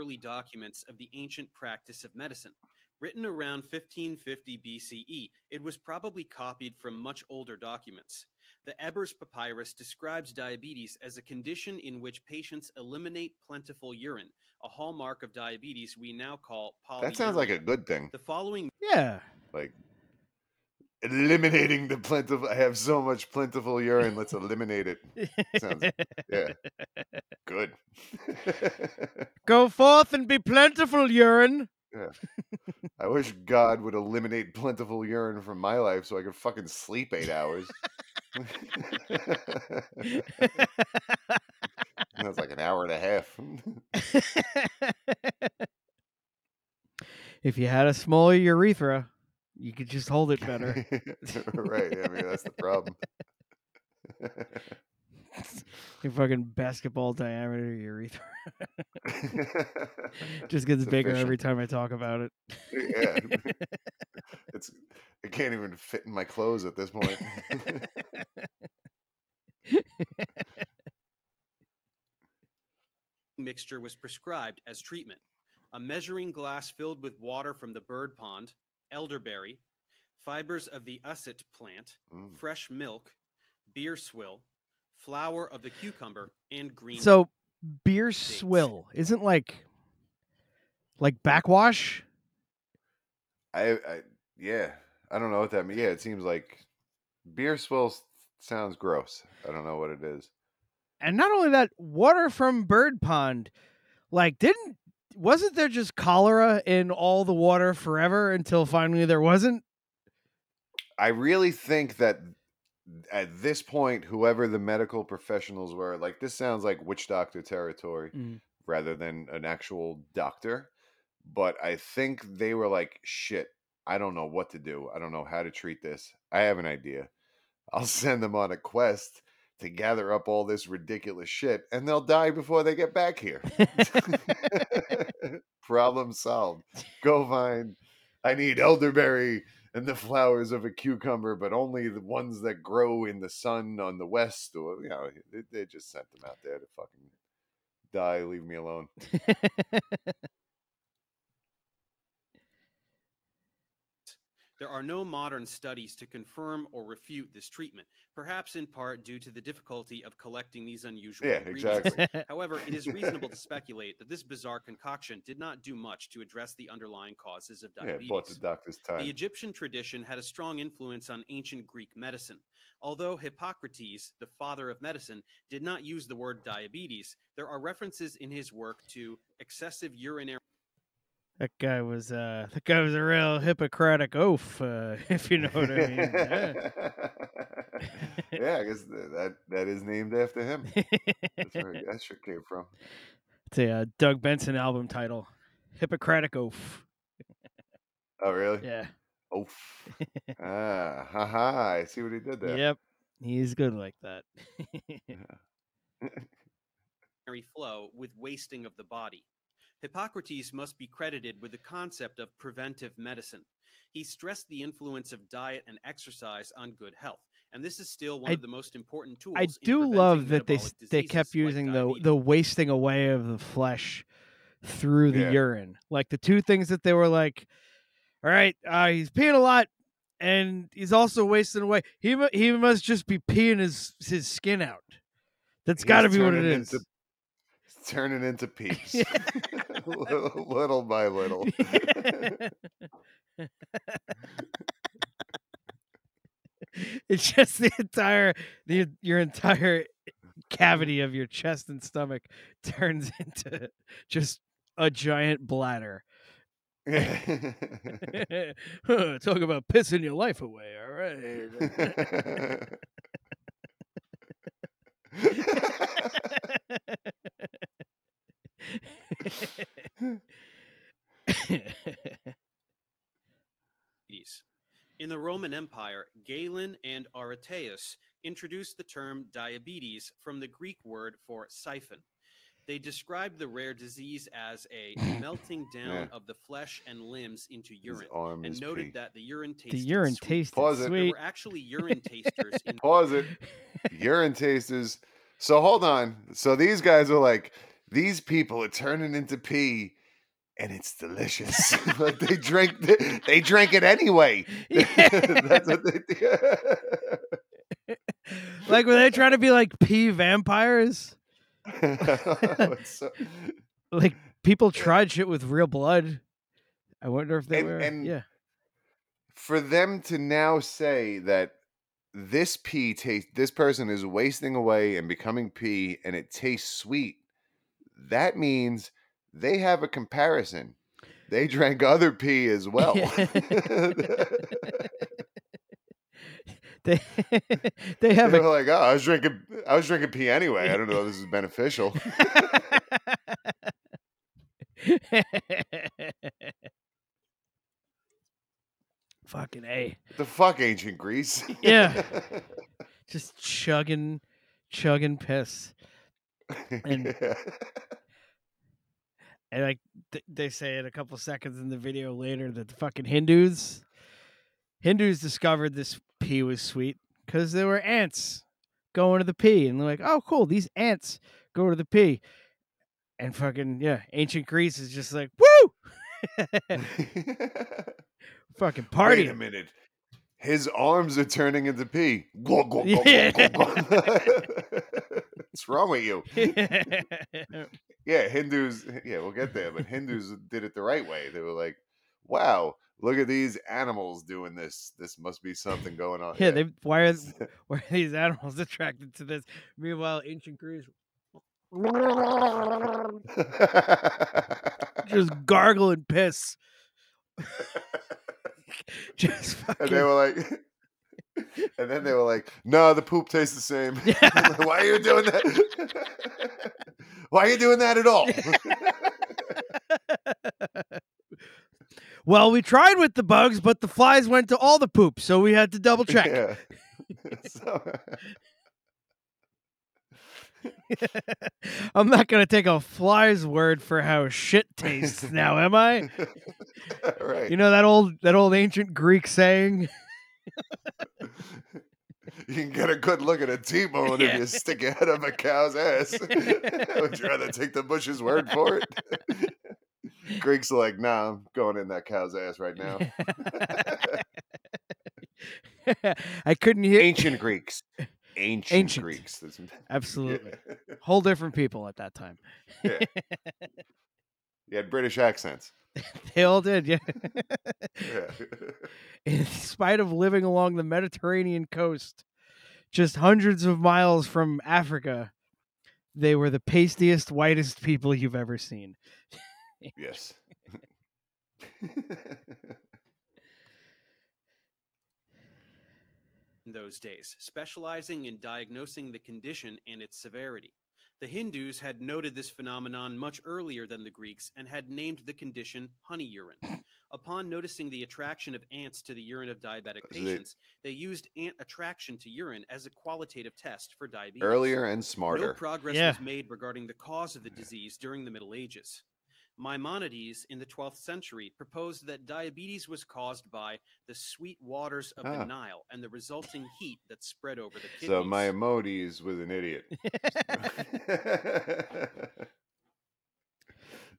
Early documents of the ancient practice of medicine. Written around 1550 BCE, it was probably copied from much older documents. The Ebers papyrus describes diabetes as a condition in which patients eliminate plentiful urine, a hallmark of diabetes we now call polyuria. That sounds like a good thing. The following... Yeah. Like... Eliminating the plentiful. I have so much plentiful urine. Let's eliminate it. Sounds, yeah, good. Go forth and be plentiful, urine. Yeah. I wish God would eliminate plentiful urine from my life so I could fucking sleep 8 hours. That's like an hour and a half. If you had a smaller urethra, you could just hold it better. Right. I mean, that's the problem. Your fucking basketball diameter urethra just gets bigger every time I talk about it. Yeah. It can't even fit in my clothes at this point. Mixture was prescribed as treatment. A measuring glass filled with water from the bird pond, elderberry, fibers of the usset plant, fresh milk, beer swill, flower of the cucumber, and green. So beer swill isn't like backwash? I yeah, I don't know what that means. Yeah, it seems like beer swill sounds gross. I don't know what it is. And not only that, water from bird pond, like didn't... Wasn't there just cholera in all the water forever until finally there wasn't? I really think that at this point, whoever the medical professionals were, like, this sounds like witch doctor territory rather than an actual doctor. But I think they were like, shit, I don't know what to do. I don't know how to treat this. I have an idea. I'll send them on a quest to gather up all this ridiculous shit, and they'll die before they get back here. Problem solved. Go find, I need elderberry and the flowers of a cucumber, but only the ones that grow in the sun on the west. Or, you know, they just sent them out there to fucking die. Leave me alone. There are no modern studies to confirm or refute this treatment, perhaps in part due to the difficulty of collecting these unusual ingredients. Exactly. However, it is reasonable to speculate that this bizarre concoction did not do much to address the underlying causes of diabetes. Yeah, bought the doctor's time. The Egyptian tradition had a strong influence on ancient Greek medicine. Although Hippocrates, the father of medicine, did not use the word diabetes, there are references in his work to excessive urinary... That guy was a real Hippocratic oaf, if you know what I mean. Yeah, I guess that is named after him. That's where that shit came from. It's a Doug Benson album title, Hippocratic Oaf. Oh, really? Yeah. Oaf. I see what he did there. Yep, he's good like that. Flow with wasting of the body. Hippocrates must be credited with the concept of preventive medicine. He stressed the influence of diet and exercise on good health, and this is still one of the most important tools. I do love that they kept using like the wasting away of the flesh through the urine. Like the two things that they were like, all right, he's peeing a lot, and he's also wasting away. He must just be peeing his skin out. That's got to be what it is. Turn it into peeps. Little by little. It's just your entire cavity of your chest and stomach turns into just a giant bladder. Talk about pissing your life away. All right. In the Roman Empire, Galen and Areteus introduced the term diabetes from the Greek word for siphon. They described the rare disease as a melting down of the flesh and limbs into urine, and noted that the urine tasted sweet. There were actually urine tasters. Urine tasters. So hold on. So these guys are like, these people are turning into pee, and it's delicious. Like they drank it anyway. Yeah. That's what they do. Like, were they trying to be like pee vampires? Like people tried shit with real blood. I wonder if they were. And for them to now say that this pee this person is wasting away and becoming pee, and it tastes sweet. That means they have a comparison. They drank other pee as well. They have. They're like, oh, I was drinking pee anyway. I don't know if this is beneficial. Fucking A. The fuck, ancient Greece. Yeah, just chugging piss. And, and like they say it a couple seconds in the video later that the fucking Hindus discovered this pee was sweet because there were ants going to the pee, and they're like, oh cool, these ants go to the pee. And fucking ancient Greece is just like, woo. Fucking party. Wait a minute, his arms are turning into pee. Go, go, go, go, go, go. What's wrong with you? Yeah, Hindus. Yeah, we'll get there. But Hindus did it the right way. They were like, "Wow, look at these animals doing this. This must be something going on." Yeah, why are these animals attracted to this? Meanwhile, ancient Greece just gargling piss. Just fucking... And they were like. And then they were like, no, the poop tastes the same. Why are you doing that? Why are you doing that at all? Well, we tried with the bugs, but the flies went to all the poop, so we had to double check. Yeah. So... I'm not going to take a fly's word for how shit tastes now, am I? Right. You know that old ancient Greek saying? You can get a good look at a T-bone if you stick it out of a cow's ass. Would you rather take the bush's word for it? Greeks are like, nah, I'm going in that cow's ass right now. I couldn't hear... Ancient Greeks. Absolutely. Yeah. Whole different people at that time. Yeah. You had British accents. They all did, yeah. In spite of living along the Mediterranean coast, just hundreds of miles from Africa, they were the pastiest, whitest people you've ever seen. Yes. In those days, specializing in diagnosing the condition and its severity. The Hindus had noted this phenomenon much earlier than the Greeks and had named the condition honey urine. Upon noticing the attraction of ants to the urine of diabetic patients, they used ant attraction to urine as a qualitative test for diabetes. Earlier and smarter. No progress was made regarding the cause of the disease during the Middle Ages. Maimonides in the 12th century proposed that diabetes was caused by the sweet waters of the Nile and the resulting heat that spread over the kidneys. So Maimonides was an idiot.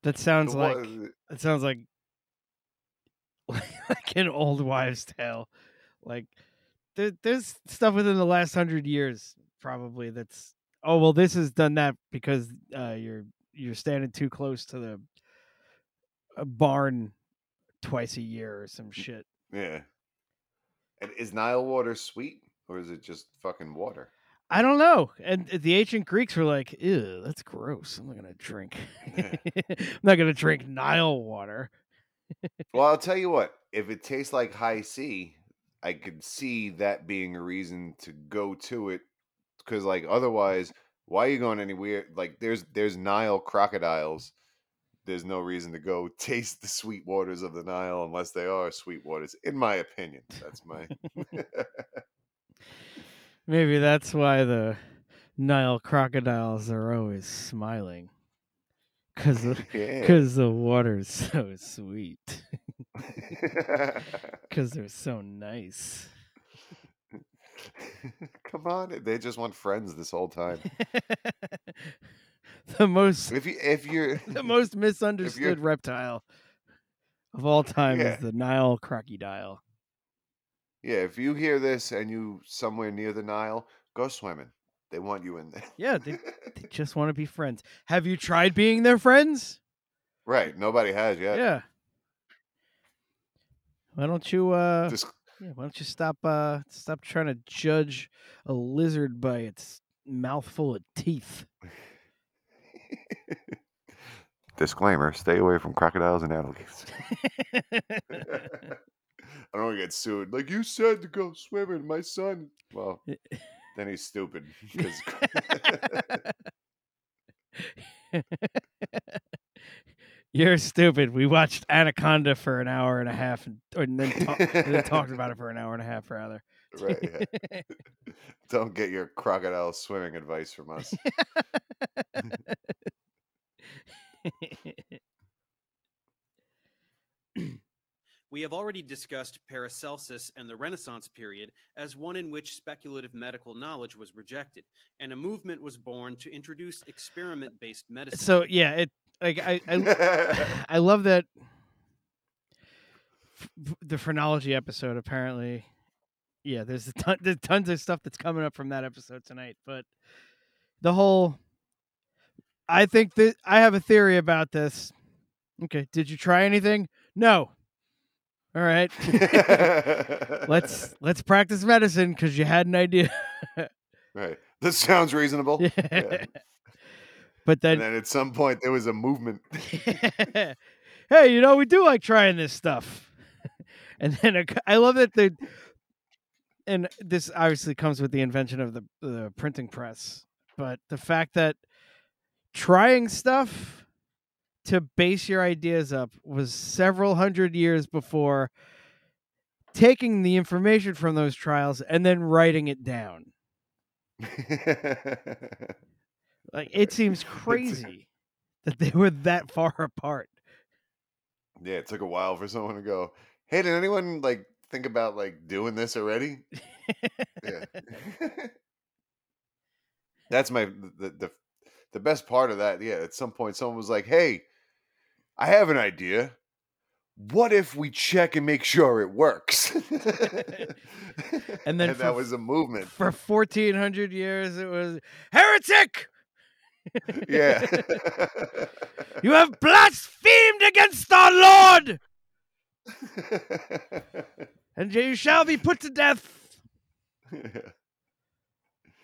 That sounds like an old wives' tale. Like there's stuff within the last 100 years probably that's this has done that because you're standing too close to the a barn twice a year or some shit. Yeah. And is Nile water sweet or is it just fucking water? I don't know. And the ancient Greeks were like, ew, that's gross. I'm not going to drink. I'm not going to drink Nile water. Well, I'll tell you what, if it tastes like high C, I could see that being a reason to go to it. Cause like, otherwise why are you going anywhere? Like there's Nile crocodiles. There's no reason to go taste the sweet waters of the Nile unless they are sweet waters, in my opinion. That's my... Maybe that's why the Nile crocodiles are always smiling. Because the water is so sweet. Because they're so nice. Come on. They just want friends this whole time. The most misunderstood reptile of all time is the Nile crocodile. Yeah, if you hear this and you somewhere near the Nile, go swimming. They want you in there. Yeah, they just want to be friends. Have you tried being their friends? Right, nobody has yet. Yeah. Why don't you stop trying to judge a lizard by its mouthful of teeth? Disclaimer, stay away from crocodiles and alligators. I don't want to get sued. Like, you said to go swimming, my son. Well, then he's stupid. You're stupid. We watched Anaconda for an hour and a half and then talked about it for an hour and a half, rather. Right. Yeah. Don't get your crocodile swimming advice from us. We have already discussed Paracelsus and the Renaissance period as one in which speculative medical knowledge was rejected, and a movement was born to introduce experiment-based medicine. So yeah, I love that the phrenology episode apparently. Yeah, there's tons of stuff that's coming up from that episode tonight, but I think that I have a theory about this. Okay, did you try anything? No. All right. Let's practice medicine because you had an idea. Right. This sounds reasonable. Yeah. Yeah. But then at some point there was a movement. Hey, we do like trying this stuff. And then I love that and this obviously comes with the invention of the printing press, but the fact that trying stuff to base your ideas up was several hundred years before taking the information from those trials and then writing it down. Like, it seems crazy that they were that far apart. Yeah, it took a while for someone to go, hey, did anyone like think about like doing this already? Yeah. That's my the best part of that. Yeah, at some point someone was like, hey, I have an idea. What if we check and make sure it works? And then that was a movement. For 1400 years, it was heretic. Yeah. You have blasphemed against our Lord. And you shall be put to death. Yeah.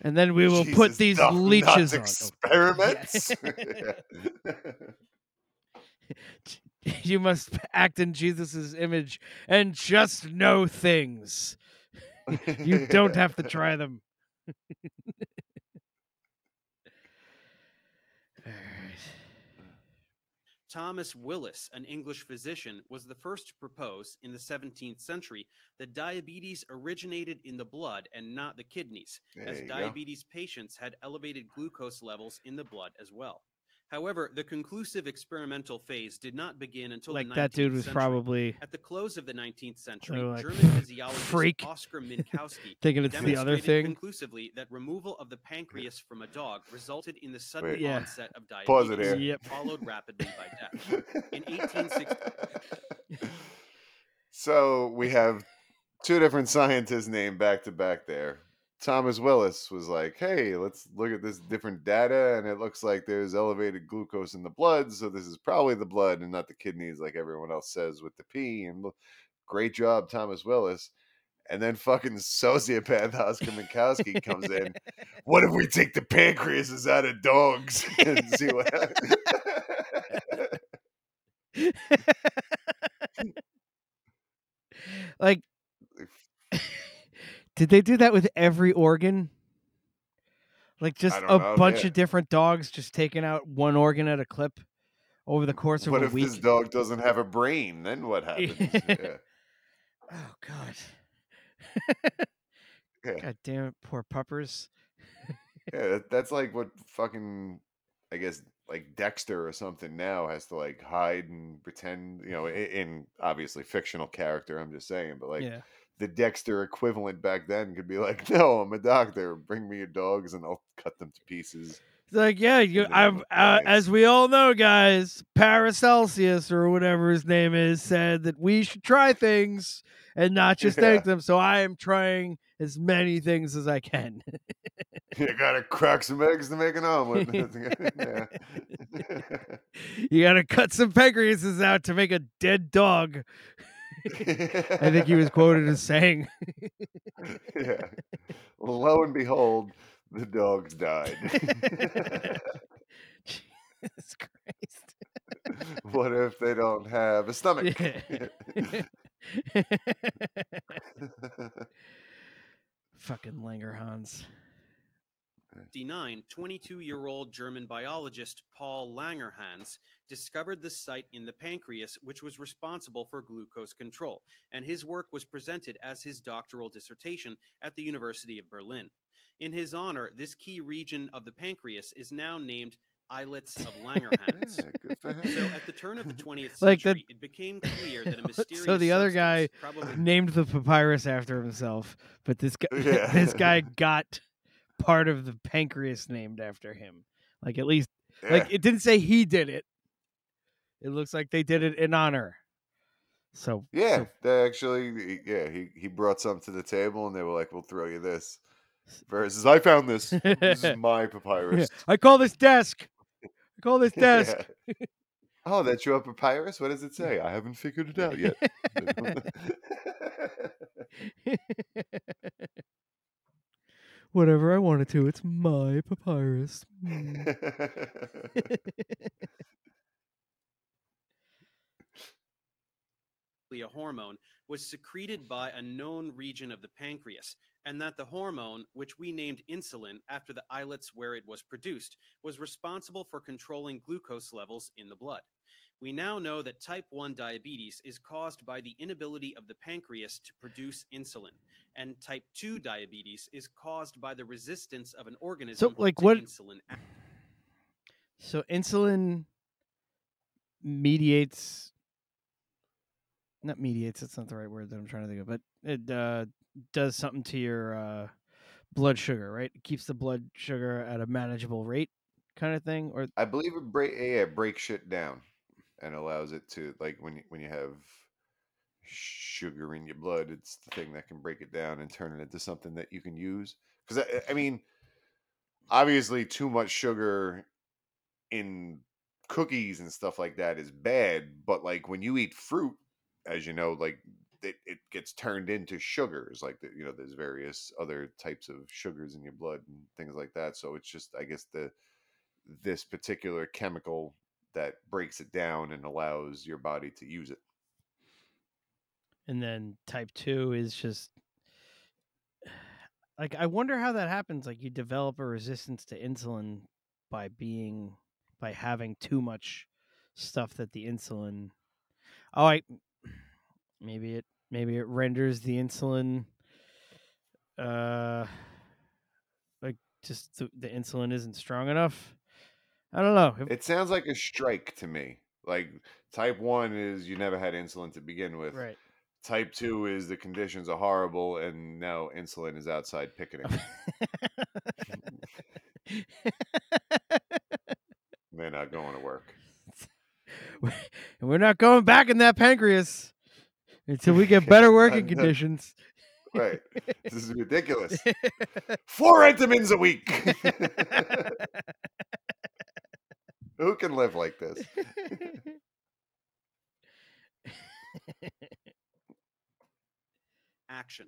And then we will put these leeches on. Experiments. Yeah. You must act in Jesus's image and just know things. You don't have to try them. All right. Thomas Willis, an English physician, was the first to propose in the 17th century that diabetes originated in the blood and not the kidneys, as diabetes patients had elevated glucose levels in the blood as well. However, the conclusive experimental phase did not begin until the 19th century. Like, that dude was probably... At the close of the 19th century, like, German physiologist Oscar Minkowski demonstrated conclusively that removal of the pancreas from a dog resulted in the sudden onset of diabetes, followed rapidly by death. In 1860... So, we have two different scientists named back-to-back there. Thomas Willis was like, hey, let's look at this different data, and it looks like there's elevated glucose in the blood, so this is probably the blood and not the kidneys like everyone else says with the P. And great job, Thomas Willis. And then fucking sociopath Oscar Minkowski comes in. What if we take the pancreases out of dogs and see what happens? Like... Did they do that with every organ? Like, just a bunch of different dogs just taking out one organ at a clip over the course of a week? What if this dog doesn't have a brain? Then what happens? Yeah. Oh, God. Yeah. God damn it, poor puppers. Yeah, that's like what fucking, I guess, like Dexter or something now has to, like, hide and pretend, you know, in obviously fictional character, I'm just saying, but like... Yeah. The Dexter equivalent back then could be like, no, I'm a doctor. Bring me your dogs and I'll cut them to pieces. It's like, yeah, as we all know, guys, Paracelsus or whatever his name is said that we should try things and not just take them. So I am trying as many things as I can. You gotta crack some eggs to make an omelet. You gotta cut some pancreases out to make a dead dog. I think he was quoted as saying, yeah, lo and behold, the dogs died. Jesus Christ. What if they don't have a stomach? Yeah. Fucking Langerhans. D9, 22-year-old German biologist Paul Langerhans discovered the site in the pancreas which was responsible for glucose control, and his work was presented as his doctoral dissertation at the University of Berlin. In his honor, this key region of the pancreas is now named Islets of Langerhans. So at the turn of the 20th century, it became clear that a mysterious... So the other guy named the papyrus after himself, but this guy got... part of the pancreas named after him. Like, at least, like, it didn't say he did it. It looks like they did it in honor. So he brought some to the table and they were like, we'll throw you this. Versus, I found this. This is my papyrus. Yeah. I call this desk. Yeah. Oh, that's your papyrus? What does it say? I haven't figured it out yet. Whatever I wanted to, it's my papyrus. a hormone, was secreted by a known region of the pancreas, and that the hormone, which we named insulin after the islets where it was produced, was responsible for controlling glucose levels in the blood. We now know that type 1 diabetes is caused by the inability of the pancreas to produce insulin, and type 2 diabetes is caused by the resistance of an organism to insulin. So insulin mediates, that's not the right word that I'm trying to think of, but it does something to your blood sugar, right? It keeps the blood sugar at a manageable rate kind of thing, or I believe it breaks shit down and allows it to, like, when you have sugar in your blood, it's the thing that can break it down and turn it into something that you can use. Because I mean, obviously too much sugar in cookies and stuff like that is bad, but like when you eat fruit, as you know, like it gets turned into sugars, like the, you know, there's various other types of sugars in your blood and things like that. So it's just, I guess, this particular chemical that breaks it down and allows your body to use it. And then type 2 is just like, I wonder how that happens. Like, you develop a resistance to insulin by having too much stuff that the insulin. Oh, maybe it renders the insulin, the insulin isn't strong enough. I don't know. It sounds like a strike to me. Like, type 1 is you never had insulin to begin with. Right. Type 2 is the conditions are horrible, and now insulin is outside picketing. They're not going to work. We're not going back in that pancreas until we get better working conditions. Right. This is ridiculous. 4 Entenmann's a week. Who can live like this? Action.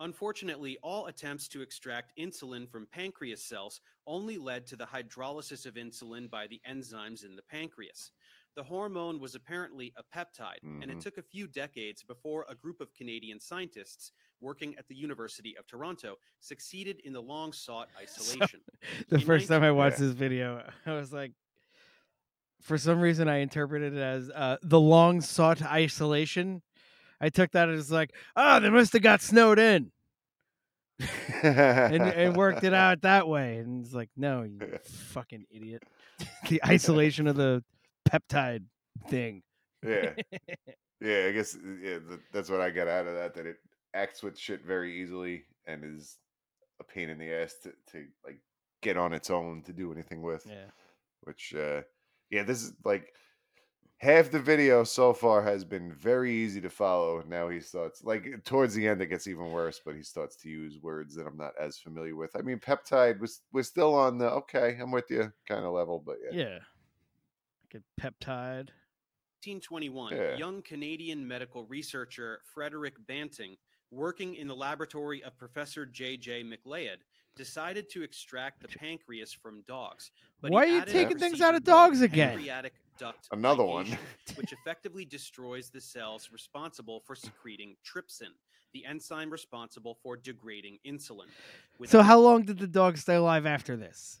Unfortunately, all attempts to extract insulin from pancreas cells only led to the hydrolysis of insulin by the enzymes in the pancreas. The hormone was apparently a peptide, and it took a few decades before a group of Canadian scientists working at the University of Toronto succeeded in the long-sought isolation. So, the first time I watched this video, I was like, for some reason, I interpreted it as the long-sought isolation. I took that as like, they must have got snowed in and worked it out that way. And it's like, no, you fucking idiot. The isolation of the peptide thing. Yeah. Yeah, I guess that's what I got out of that it acts with shit very easily and is a pain in the ass to like get on its own to do anything with. Yeah. Which... yeah, this is like half the video so far has been very easy to follow. Now he starts, like, towards the end it gets even worse, but he starts to use words that I'm not as familiar with. I mean, peptide was still on the okay, I'm with you kind of level, but yeah. Yeah. Good peptide. 1921, young Canadian medical researcher Frederick Banting, working in the laboratory of Professor J.J. McLeod, decided to extract the pancreas from dogs. But why are you taking things out of dogs again? Pancreatic duct another one. Which effectively destroys the cells responsible for secreting trypsin, the enzyme responsible for degrading insulin. So how long did the dog stay alive after this?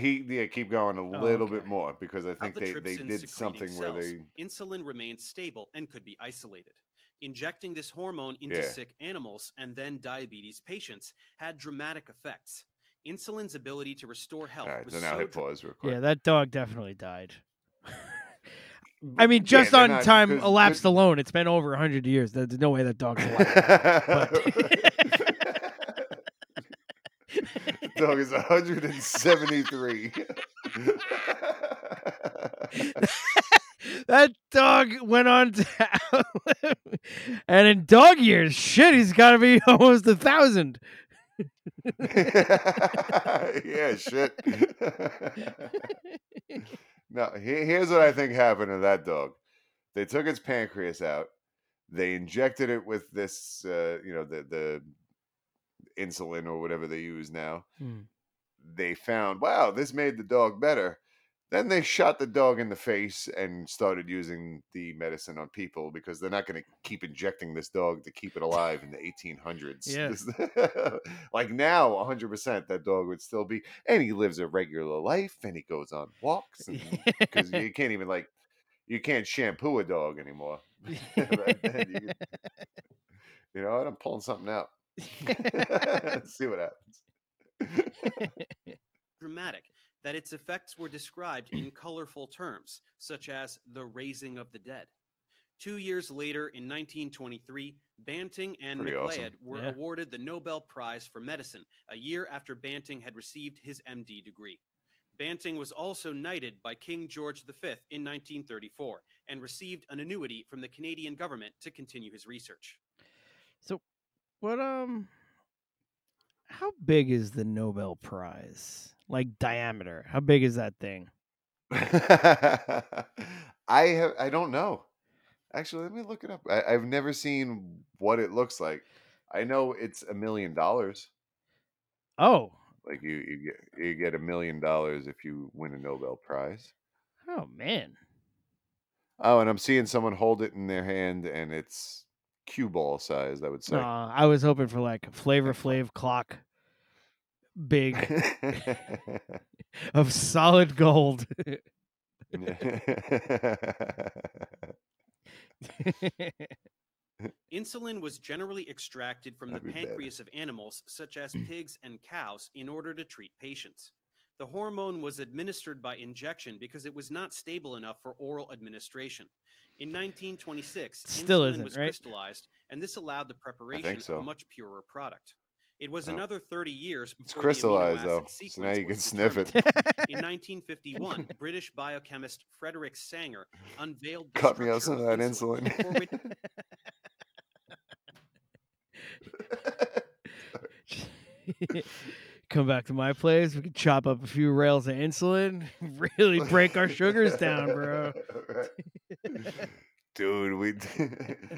Keep going a little bit more, because I think they did something cells, where they... Insulin remained stable and could be isolated. Injecting this hormone into sick animals and then diabetes patients had dramatic effects. Insulin's ability to restore health was so... Yeah, that dog definitely died. I mean, just on time elapsed alone, it's been over 100 years. There's no way that dog's alive. The dog is 173. That dog went on to outlive, and in dog years, shit, he's got to be almost 1,000. Yeah, shit. Now, here's what I think happened to that dog. They took its pancreas out. They injected it with this, the insulin or whatever they use now. They found, wow, this made the dog better. Then they shot the dog in the face and started using the medicine on people because they're not going to keep injecting this dog to keep it alive in the 1800s. Yeah. Like now, 100%, that dog would still be, and he lives a regular life and he goes on walks because you can't even like, you can't shampoo a dog anymore. Right then you know what? I'm pulling something out. Let's see what happens. Dramatic. That its effects were described in colorful terms, such as the raising of the dead. 2 years later, in 1923, Banting and McLeod were awarded the Nobel Prize for Medicine, a year after Banting had received his MD degree. Banting was also knighted by King George V in 1934 and received an annuity from the Canadian government to continue his research. So, what, how big is the Nobel Prize? Like diameter, how big is that thing? I don't know. Actually, let me look it up. I've never seen what it looks like. I know it's $1 million. Oh, like you get $1 million if you win a Nobel Prize. Oh man. Oh, and I'm seeing someone hold it in their hand, and it's cue ball size. I would say. I was hoping for like Flavor Flav clock. Big of solid gold. Insulin was generally extracted from the pancreas of animals such as pigs and cows in order to treat patients. The hormone was administered by injection because it was not stable enough for oral administration. In 1926, insulin was crystallized, and this allowed the preparation of a much purer product. It was another 30 years before it's crystallized, though, so now you can sniff it. In 1951, British biochemist Frederick Sanger unveiled the structure of insulin. Come back to my place. We can chop up a few rails of insulin. Really break our sugars down, bro. Dude,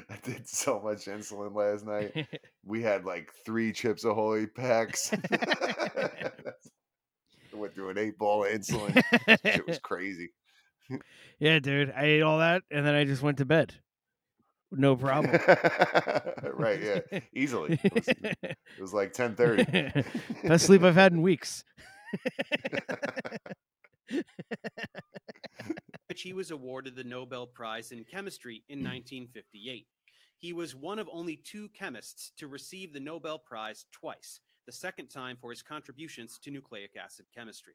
I did so much insulin last night. We had like 3 Chips Ahoy packs. I went through an 8-ball of insulin. It was crazy. Yeah, dude. I ate all that, and then I just went to bed. No problem. Right, yeah. Easily. It was like 10:30. Best sleep I've had in weeks. He was awarded the Nobel Prize in Chemistry in 1958. He was one of only 2 chemists to receive the Nobel Prize twice, the second time for his contributions to nucleic acid chemistry.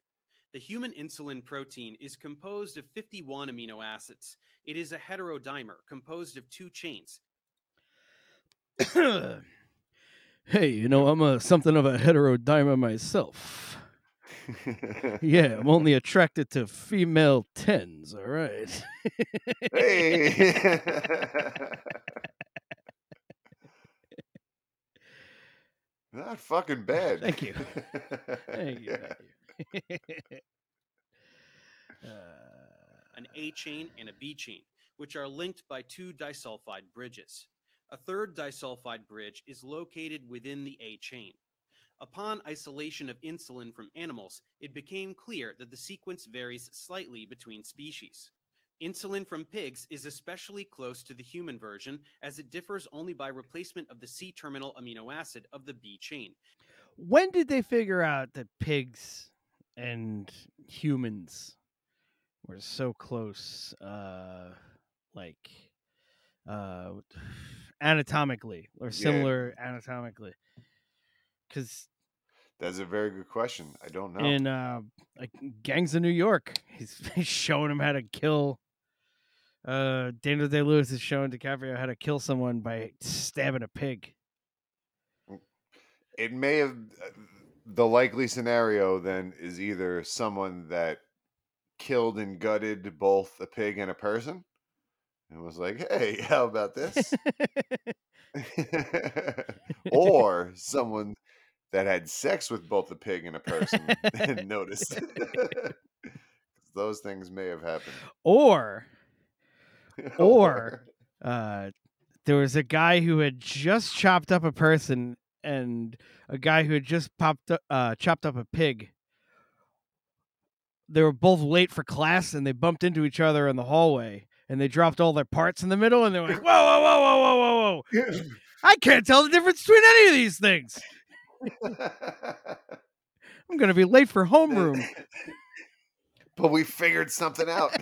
The human insulin protein is composed of 51 amino acids. It is a heterodimer composed of 2 chains. Hey, you know, I'm something of a heterodimer myself. Yeah, I'm only attracted to female 10s, all right. Hey. Not fucking bad. Thank you. Thank you. An A chain and a B chain, which are linked by 2 disulfide bridges. A third disulfide bridge is located within the A chain. Upon isolation of insulin from animals, it became clear that the sequence varies slightly between species. Insulin from pigs is especially close to the human version, as it differs only by replacement of the C-terminal amino acid of the B chain. When did they figure out that pigs and humans were so close, anatomically, or similar anatomically? Because that's a very good question. I don't know. In like Gangs of New York, he's showing him how to kill. Daniel Day-Lewis is showing DiCaprio how to kill someone by stabbing a pig. It may have the likely scenario then is either someone that killed and gutted both a pig and a person, and was like, "Hey, how about this?" Or someone that had sex with both a pig and a person and noticed. Those things may have happened. Or there was a guy who had just chopped up a person and a guy who had just chopped up a pig. they were both late for class and they bumped into each other in the hallway and they dropped all their parts in the middle and they were like, whoa. I can't tell the difference between any of these things. I'm going to be late for homeroom. But we figured something out.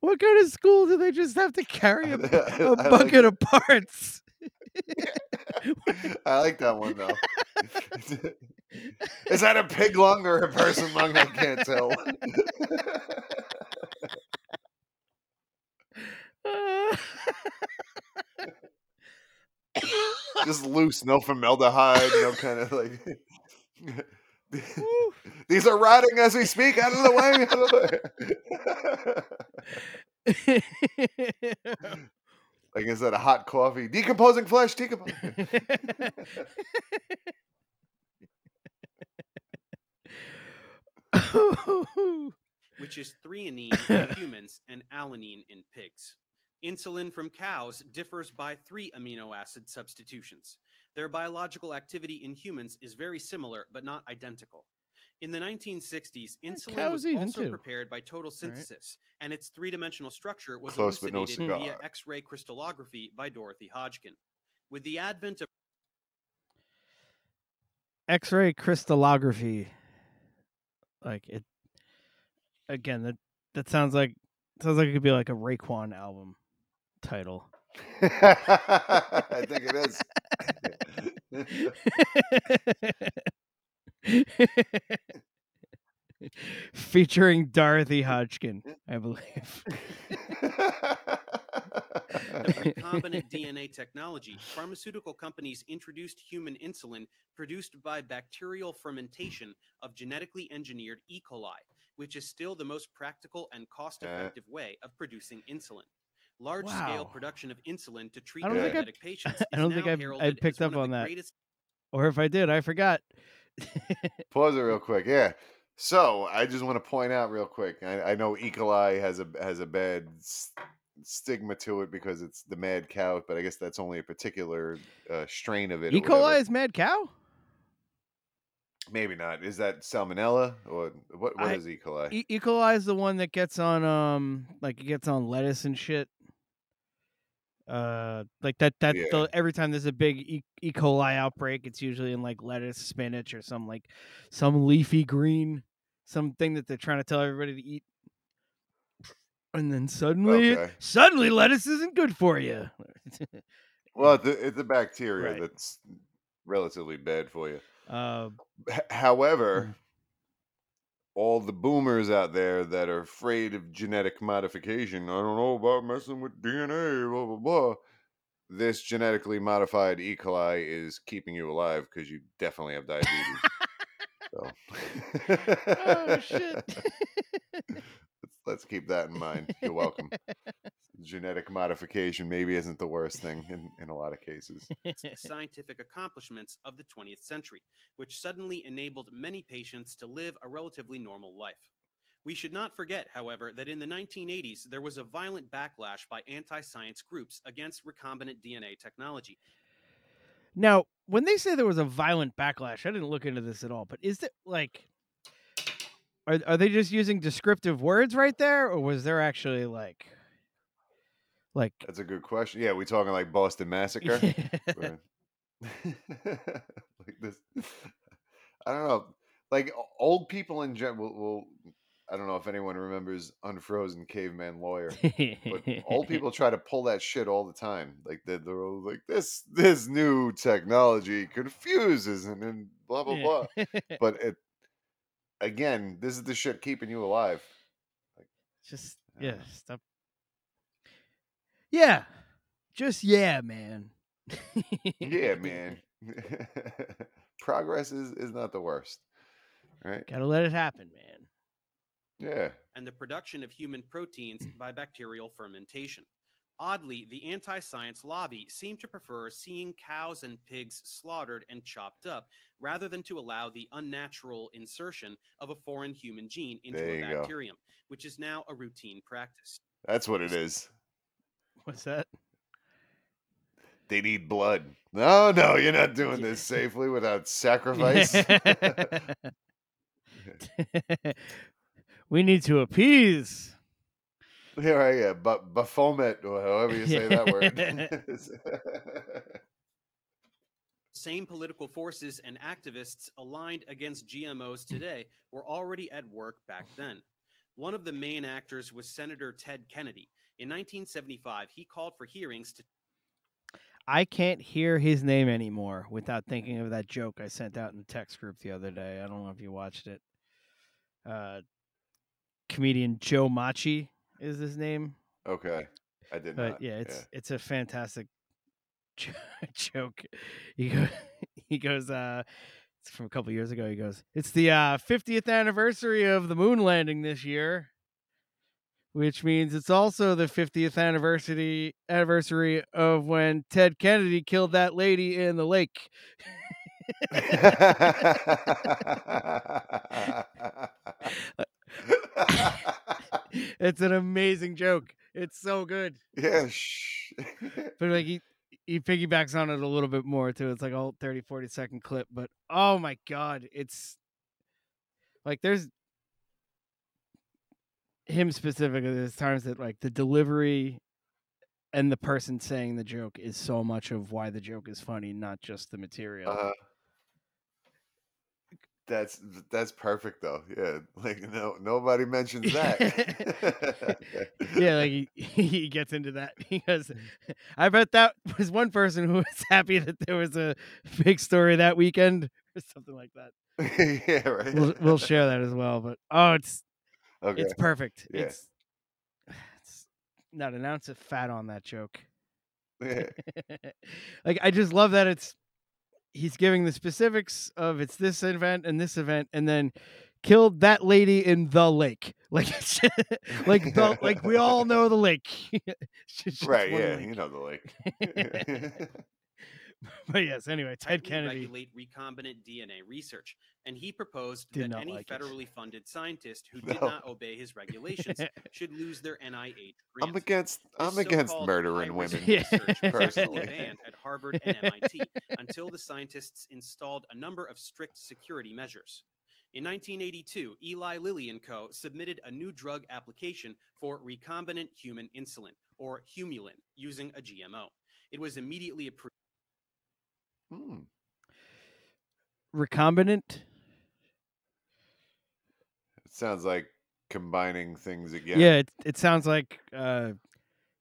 What kind of school do they just have to carry a bucket of parts? I like that one, though. Is that a pig lung or a person lung? I can't tell. Just loose, no formaldehyde, no kind of like... These are rotting as we speak. Out of the way. Like I said, a hot coffee. Decomposing flesh. Decomposing. Which is threonine in humans and alanine in pigs. Insulin from cows differs by 3 amino acid substitutions. Their biological activity in humans is very similar, but not identical. In the 1960s, insulin was also prepared by total synthesis, and its 3-dimensional structure was elucidated via X-ray crystallography by Dorothy Hodgkin. With the advent of X-ray crystallography, like it again, that sounds like it could be like a Raekwon album title. I think it is. Featuring Dorothy Hodgkin, I believe. Recombinant DNA technology, pharmaceutical companies introduced human insulin produced by bacterial fermentation of genetically engineered E. coli, which is still the most practical and cost-effective way of producing insulin. Large-scale production of insulin to treat diabetic patients. I don't think I picked up on that. Or if I did, I forgot. Pause it real quick. Yeah. So I just want to point out real quick. I know E. coli has a bad stigma to it because it's the mad cow, but I guess that's only a particular strain of it. E. coli is mad cow? Maybe not. Is that salmonella or what is E. coli? E. coli is the one that gets on it gets on lettuce and shit. Every time there's a big E. coli outbreak, it's usually in like lettuce, spinach, or some leafy green, something that they're trying to tell everybody to eat. And then suddenly lettuce isn't good for you. Well, it's a bacteria that's relatively bad for you. However, all the boomers out there that are afraid of genetic modification, I don't know about messing with DNA, blah, blah, blah. This genetically modified E. coli is keeping you alive because you definitely have diabetes. Oh, shit. Let's keep that in mind. You're welcome. Genetic modification maybe isn't the worst thing in a lot of cases. Scientific accomplishments of the 20th century, which suddenly enabled many patients to live a relatively normal life. We should not forget, however, that in the 1980s, there was a violent backlash by anti-science groups against recombinant DNA technology. Now, when they say there was a violent backlash, I didn't look into this at all, but is it like... Are they just using descriptive words right there, or was there actually like? That's a good question. Yeah, we talking like Boston Massacre. Yeah. Like this, I don't know. Like old people in general. Well, I don't know if anyone remembers Unfrozen Caveman Lawyer, but old people try to pull that shit all the time. Like they're like this new technology confuses and then blah blah blah. But it. Again, this is the shit keeping you alive. Like, just stop. Yeah, just man. Yeah, man. Progress is not the worst, right? Gotta let it happen, man. Yeah. And the production of human proteins by bacterial fermentation. Oddly, the anti-science lobby seemed to prefer seeing cows and pigs slaughtered and chopped up rather than to allow the unnatural insertion of a foreign human gene into a bacterium, which is now a routine practice. That's what it is. What's that? They need blood. No, no, you're not doing this safely without sacrifice. We need to appease. Here I am, Baphomet, or however you say that word. Same political forces and activists aligned against GMOs today were already at work back then. One of the main actors was Senator Ted Kennedy. In 1975, he called for hearings to... I can't hear his name anymore without thinking of that joke I sent out in the text group the other day. I don't know if you watched it. Comedian Joe Machi is his name. Okay. I did not. But yeah, it's a fantastic joke. He goes, it's from a couple years ago. He goes, it's the 50th anniversary of the moon landing this year, which means it's also the 50th anniversary of when Ted Kennedy killed that lady in the lake. It's an amazing joke. It's so good. Yeah. But like he piggybacks on it a little bit more too. It's like a whole 30-40 second clip, but oh my god, it's like there's him specifically, there's times that like the delivery and the person saying the joke is so much of why the joke is funny, not just the material. That's perfect though. Yeah, like nobody mentions that. Yeah, like he gets into that because I bet that was one person who was happy that there was a big story that weekend or something like that. Yeah, right. We'll share that as well. But oh, it's okay. It's perfect. Yeah. It's not an ounce of fat on that joke. Yeah. Like I just love that it's. He's giving the specifics of it's this event, and then killed that lady in the lake. Like, it's just, like, the, like we all know the lake. Right? Yeah, lake. You know the lake. But yes, anyway, Ted Kennedy regulate recombinant DNA research, and he proposed that any federally funded scientist who did not obey his regulations should lose their NIH grant. I'm against murdering women. Research personally banned at Harvard and MIT until the scientists installed a number of strict security measures. In 1982, Eli Lilly and Co. submitted a new drug application for recombinant human insulin, or Humulin, using a GMO. It was immediately approved. Recombinant. It sounds like combining things again. Yeah, it sounds like when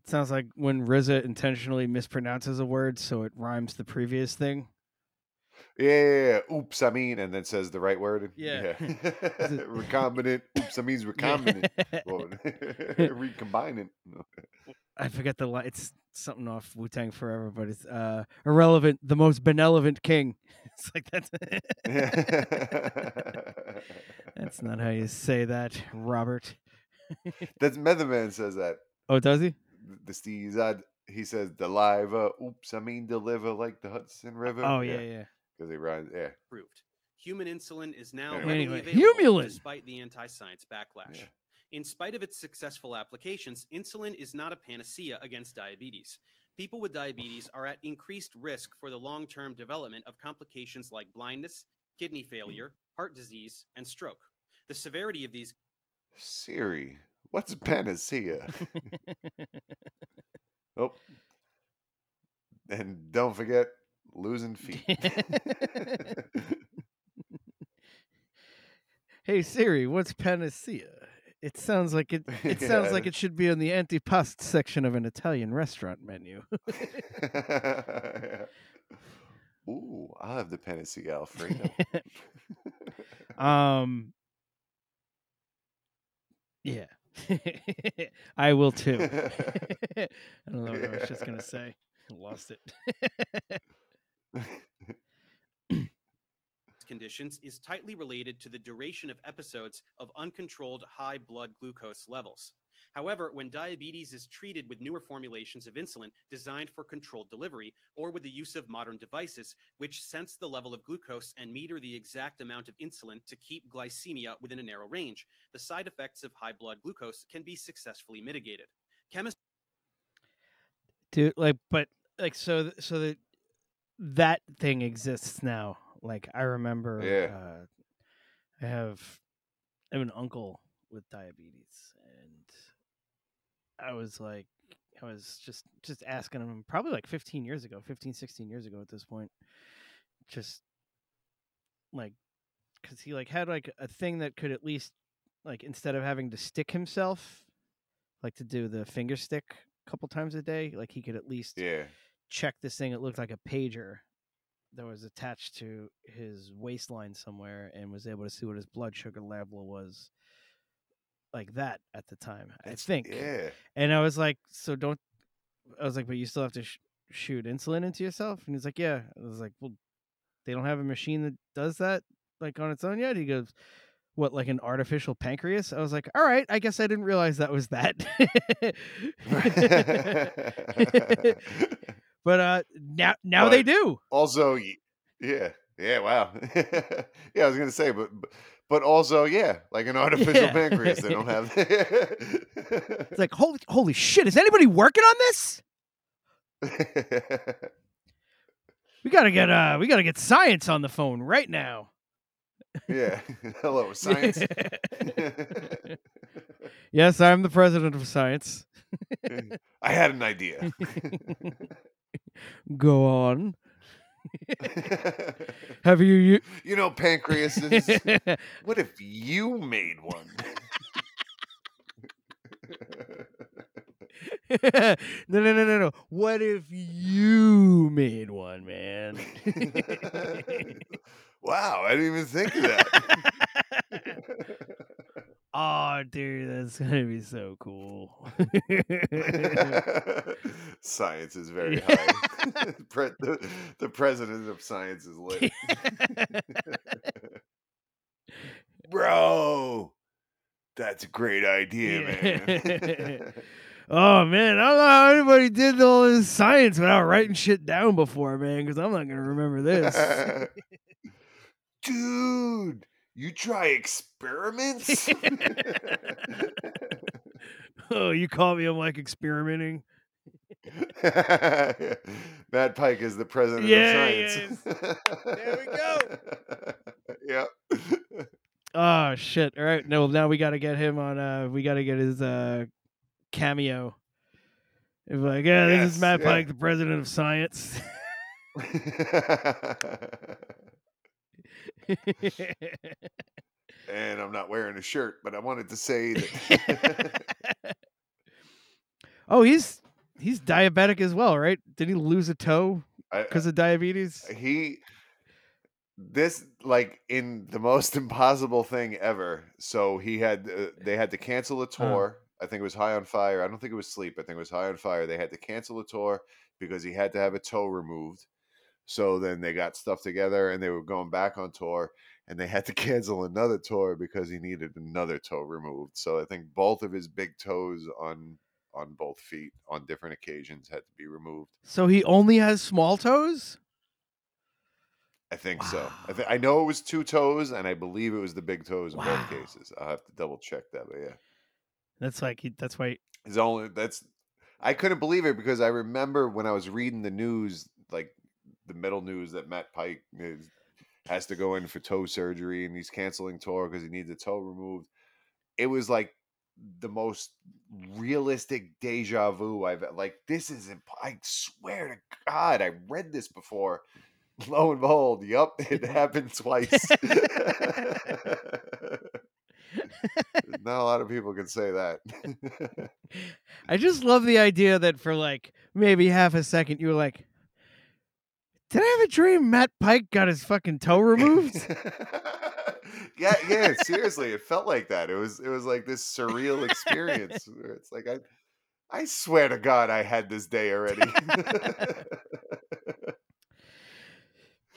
RZA intentionally mispronounces a word so it rhymes the previous thing. Yeah. Oops, I mean, and then says the right word. Yeah. Recombinant. Oops, I mean's recombinant. Recombining. I forget the line. It's something off Wu-Tang Forever, but it's irrelevant. The most benevolent king. It's like that's. That's not how you say that, Robert. That's Method Man says that. Oh, does he? The Steve Zod. He says deliver. Oops, I mean deliver like the Hudson River. Oh yeah. Because he runs. Yeah. Proved. Human insulin is now available despite the anti-science backlash. Yeah. In spite of its successful applications, insulin is not a panacea against diabetes. People with diabetes are at increased risk for the long-term development of complications like blindness, kidney failure, heart disease, and stroke. The severity of these... Siri, what's a panacea? Oh. And don't forget, losing feet. Hey, Siri, what's panacea? It sounds like it it should be on the antipasto section of an Italian restaurant menu. Yeah. Ooh, I'll have the panacea Alfredo. Yeah. I will too. I don't know what I was just gonna say. I lost it. Conditions is tightly related to the duration of episodes of uncontrolled high blood glucose levels. However, when diabetes is treated with newer formulations of insulin designed for controlled delivery or with the use of modern devices which sense the level of glucose and meter the exact amount of insulin to keep glycemia within a narrow range, the side effects of high blood glucose can be successfully mitigated. Chemists... Dude, like, but like so that thing exists now. Like I remember, I have an uncle with diabetes, and I was just asking him probably like 15, 16 years ago at this point, just like, because he like had like a thing that could at least like, instead of having to stick himself, like to do the finger stick a couple times a day, like he could at least check this thing. It looked like a pager that was attached to his waistline somewhere and was able to see what his blood sugar level was like that at the time, I think. Yeah. And I was like, but you still have to shoot insulin into yourself? And he's like, yeah. I was like, well, they don't have a machine that does that like on its own yet? He goes, what, like an artificial pancreas? I was like, all right, I guess I didn't realize that was that. But now they do. Also, yeah, wow. Yeah, I was gonna say, but also, yeah, like an artificial pancreas, they don't have. It's like holy shit! Is anybody working on this? We gotta get science on the phone right now. Yeah. Hello, science. Yes, I'm the president of science. I had an idea. Go on. Have you... You know, pancreases. What if you made one? No. What if you made one, man? Wow, I didn't even think of that. Oh, dude, that's gonna be so cool. Science is very high. The president of science is lit. Bro, that's a great idea, man. Oh, man, I don't know how anybody did all this science without writing shit down before, man, because I'm not gonna remember this. Dude. You try experiments? Oh, you call me, I'm like experimenting. Matt Pike is the president of science. There we go. Yep. Oh, shit. All right. No, now we got to get him on. We got to get his cameo. It's like, yeah, this is Matt Pike, the president of science. And I'm not wearing a shirt, but I wanted to say that. Oh, he's diabetic as well, right? Did he lose a toe because of diabetes? This like in the most impossible thing ever. So he had they had to cancel a tour. I think it was High on Fire. I don't think it was Sleep. I think it was High on Fire. They had to cancel a tour because he had to have a toe removed. So then they got stuff together and they were going back on tour and they had to cancel another tour because he needed another toe removed. So I think both of his big toes on both feet on different occasions had to be removed. So he only has small toes? I think so. I know it was two toes and I believe it was the big toes in both cases. I'll have to double check that, but yeah. That's why I couldn't believe it because I remember when I was reading the news, like the metal news that Matt Pike has to go in for toe surgery and he's canceling tour because he needs a toe removed. It was like the most realistic deja vu I've like, this is, I swear to God, I read this before. Lo and behold, yup, it happened twice. Not a lot of people can say that. I just love the idea that for like maybe half a second you were like, did I have a dream Matt Pike got his fucking toe removed? Yeah, seriously. It felt like that. It was like this surreal experience where it's like I swear to God I had this day already.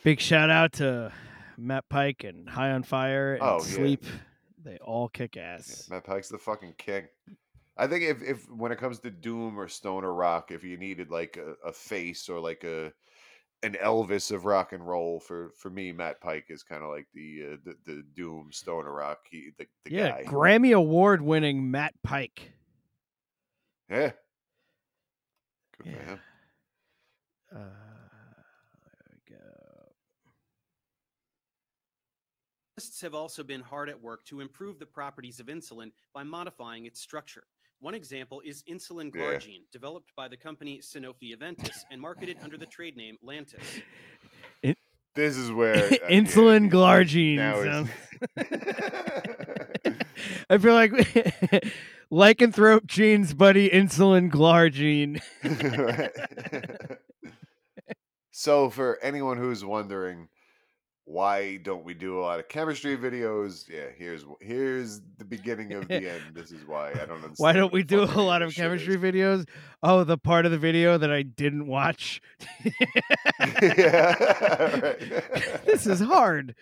Big shout out to Matt Pike and High on Fire and Sleep. Yeah. They all kick ass. Yeah, Matt Pike's the fucking king. I think if when it comes to Doom or Stoner Rock, if you needed like a face or like an Elvis of rock and roll, for me, Matt Pike is kind of like the Doom Stoner Rock. He, the guy. Grammy Award winning Matt Pike. Yeah. Good for him. There we go. Scientists have also been hard at work to improve the properties of insulin by modifying its structure. One example is insulin glargine, developed by the company Sanofi Aventis and marketed under the trade name Lantus. This is where insulin glargine. I feel like lycanthrope genes, buddy. Insulin glargine. So, for anyone who's wondering, why don't we do a lot of chemistry videos? Yeah, here's the beginning of the end. This is why I don't understand. Why don't we do a lot of chemistry videos? Oh, the part of the video that I didn't watch. Yeah, right. This is hard.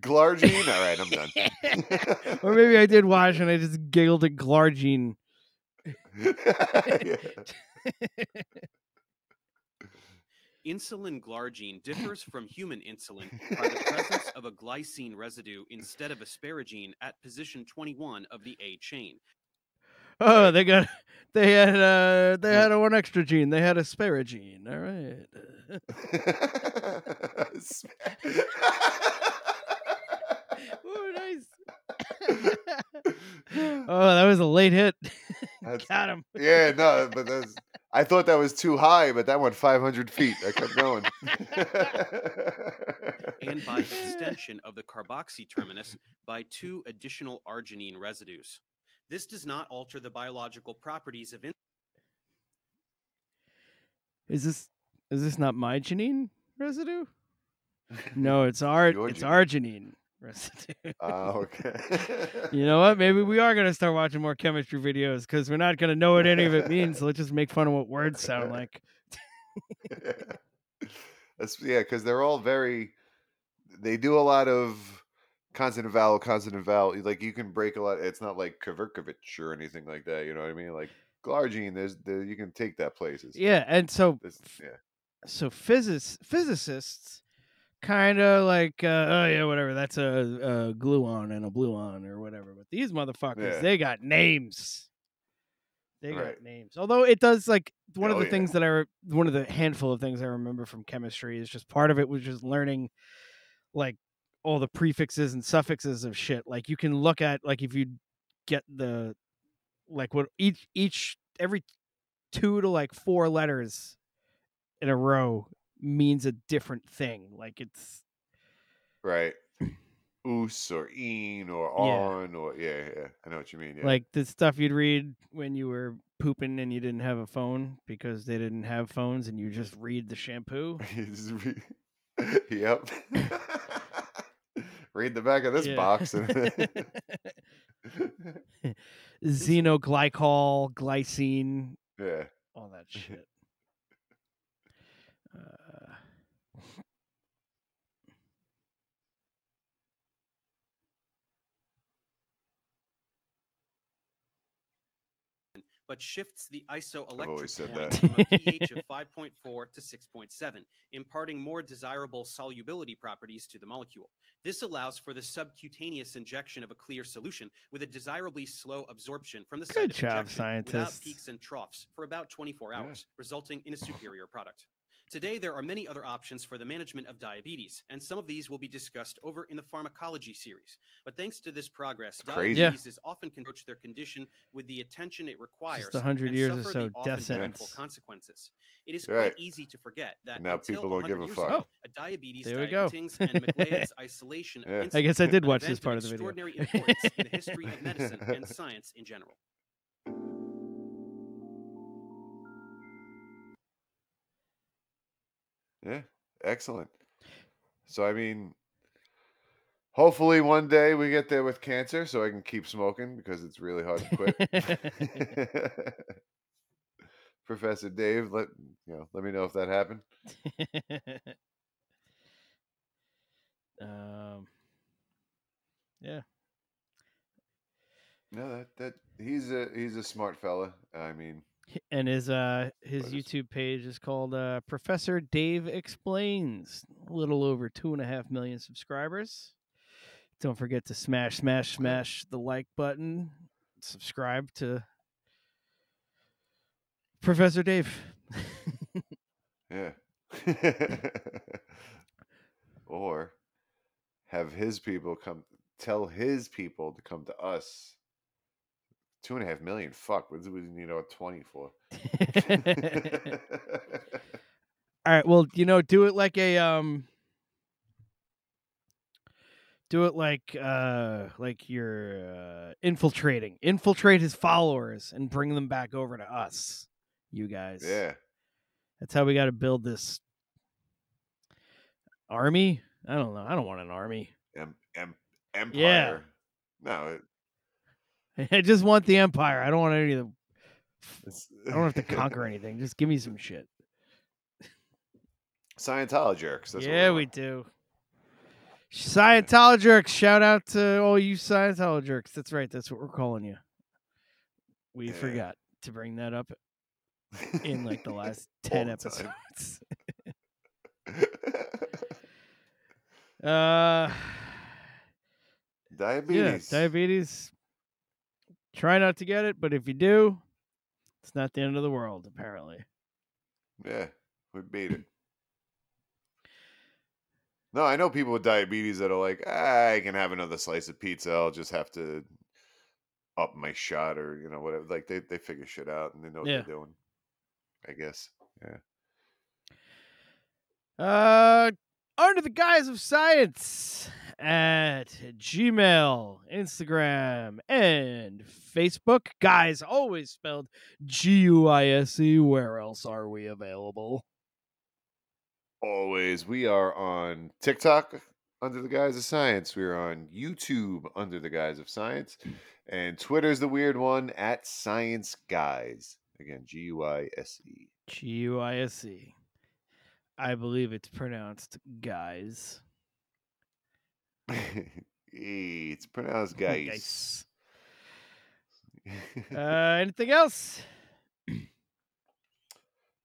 Glargine? All right, I'm done. Or maybe I did watch and I just giggled at glargine. Yeah. Insulin glargine differs from human insulin by the presence of a glycine residue instead of asparagine at position 21 of the A chain. Oh, they had one extra gene. They had asparagine. All right. Oh, nice. Oh, that was a late hit. Got him. Yeah, no, but that's. I thought that was too high, but that went 500 feet. I kept going. And by extension of the carboxy terminus by two additional arginine residues. This does not alter the biological properties of insulin. Is this not my genine residue? No, it's arginine residue. Oh, okay. You know what? Maybe we are going to start watching more chemistry videos because we're not going to know what any of it means. So let's just make fun of what words sound like. Yeah, because they're all they do a lot of consonant vowel. Like you can break a lot. It's not like Kverkovich or anything like that. You know what I mean? Like glargine, you can take that places. Yeah. And so, so physicists kind of like, oh yeah, whatever. That's a gluon and a bluon or whatever. But these motherfuckers, they got names. Although it does like one of the handful of things I remember from chemistry is just part of it was just learning like all the prefixes and suffixes of shit. Like you can look at like if you get the like what every 2 to 4 letters in a row means a different thing. Like it's right. Oos or een or on or yeah. I know what you mean. Yeah. Like the stuff you'd read when you were pooping and you didn't have a phone because they didn't have phones and you just read the shampoo. Yep. Read the back of this box. Xenoglycol, glycine. Yeah. All that shit. But shifts the isoelectric from a pH of 5.4 to 6.7, imparting more desirable solubility properties to the molecule. This allows for the subcutaneous injection of a clear solution with a desirably slow absorption from the site of injection without peaks and troughs for about 24 hours, resulting in a superior product. Today, there are many other options for the management of diabetes, and some of these will be discussed over in the pharmacology series. But thanks to this progress, diabetes is often approached their condition with the attention it requires. Just 100 years or so, death sentence. Consequences. It is quite easy to forget that now people don't give a fuck. A diabetes dietings and McLeod's isolation. I guess I did watch this part of the video. Extraordinary importance in the history of medicine and science in general. Yeah, excellent. So, I mean, hopefully one day we get there with cancer so I can keep smoking because it's really hard to quit. Professor Dave, let me know if that happened. Yeah. No, that he's a smart fella. I mean. And his YouTube page is called Professor Dave Explains. A little over 2.5 million subscribers. Don't forget to smash the like button. Subscribe to Professor Dave. Yeah. Or have his people come, tell his people to come to us. 2.5 million. Fuck. What do we need our 20 for? All right. Well, you know, do it like a, do it like you're infiltrating. Infiltrate his followers and bring them back over to us, you guys. Yeah. That's how we got to build this army. I don't know. I don't want an army. Empire. Yeah. No. I just want the empire. I don't want any of the... I don't have to conquer anything. Just give me some shit. Scientologerks. That's yeah, what we do. Scientologerks. Shout out to all you Scientologerks. That's right. That's what we're calling you. We forgot to bring that up in like the last 10 episodes. Diabetes. Yeah, diabetes. Try not to get it, but if you do, it's not the end of the world, apparently. Yeah, we beat it. No, I know people with diabetes that are like, I can have another slice of pizza. I'll just have to up my shot or, you know, whatever. Like, they figure shit out and they know what they're doing, I guess. Yeah. Under the guise of science at Gmail, Instagram, and Facebook. Guys, always spelled G-U-I-S-E. Where else are we available? Always. We are on TikTok under the guise of science. We are on YouTube under the guise of science. And Twitter's the weird one at Science Guys. Again, G-U-I-S-E. G-U-I-S-E. I believe it's pronounced guys. It's pronounced guys. Anything else?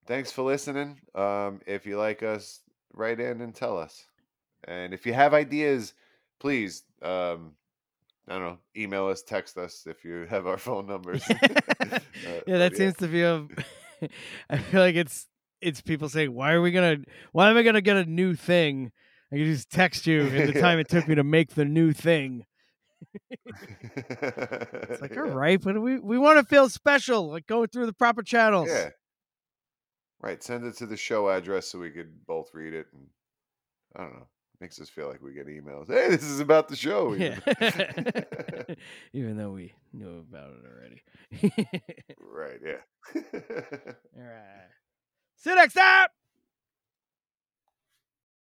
Thanks for listening. If you like us, write in and tell us. And if you have ideas, please, I don't know, email us, text us if you have our phone numbers. Seems to be a... I feel like it's people saying, why am I gonna get a new thing? I can just text you in the time it took me to make the new thing. It's like, all right, but we want to feel special, like going through the proper channels. Yeah. Right. Send it to the show address so we could both read it. And I don't know. Makes us feel like we get emails. Hey, this is about the show. Yeah. Even though we knew about it already. Right. Yeah. All right. See you next time!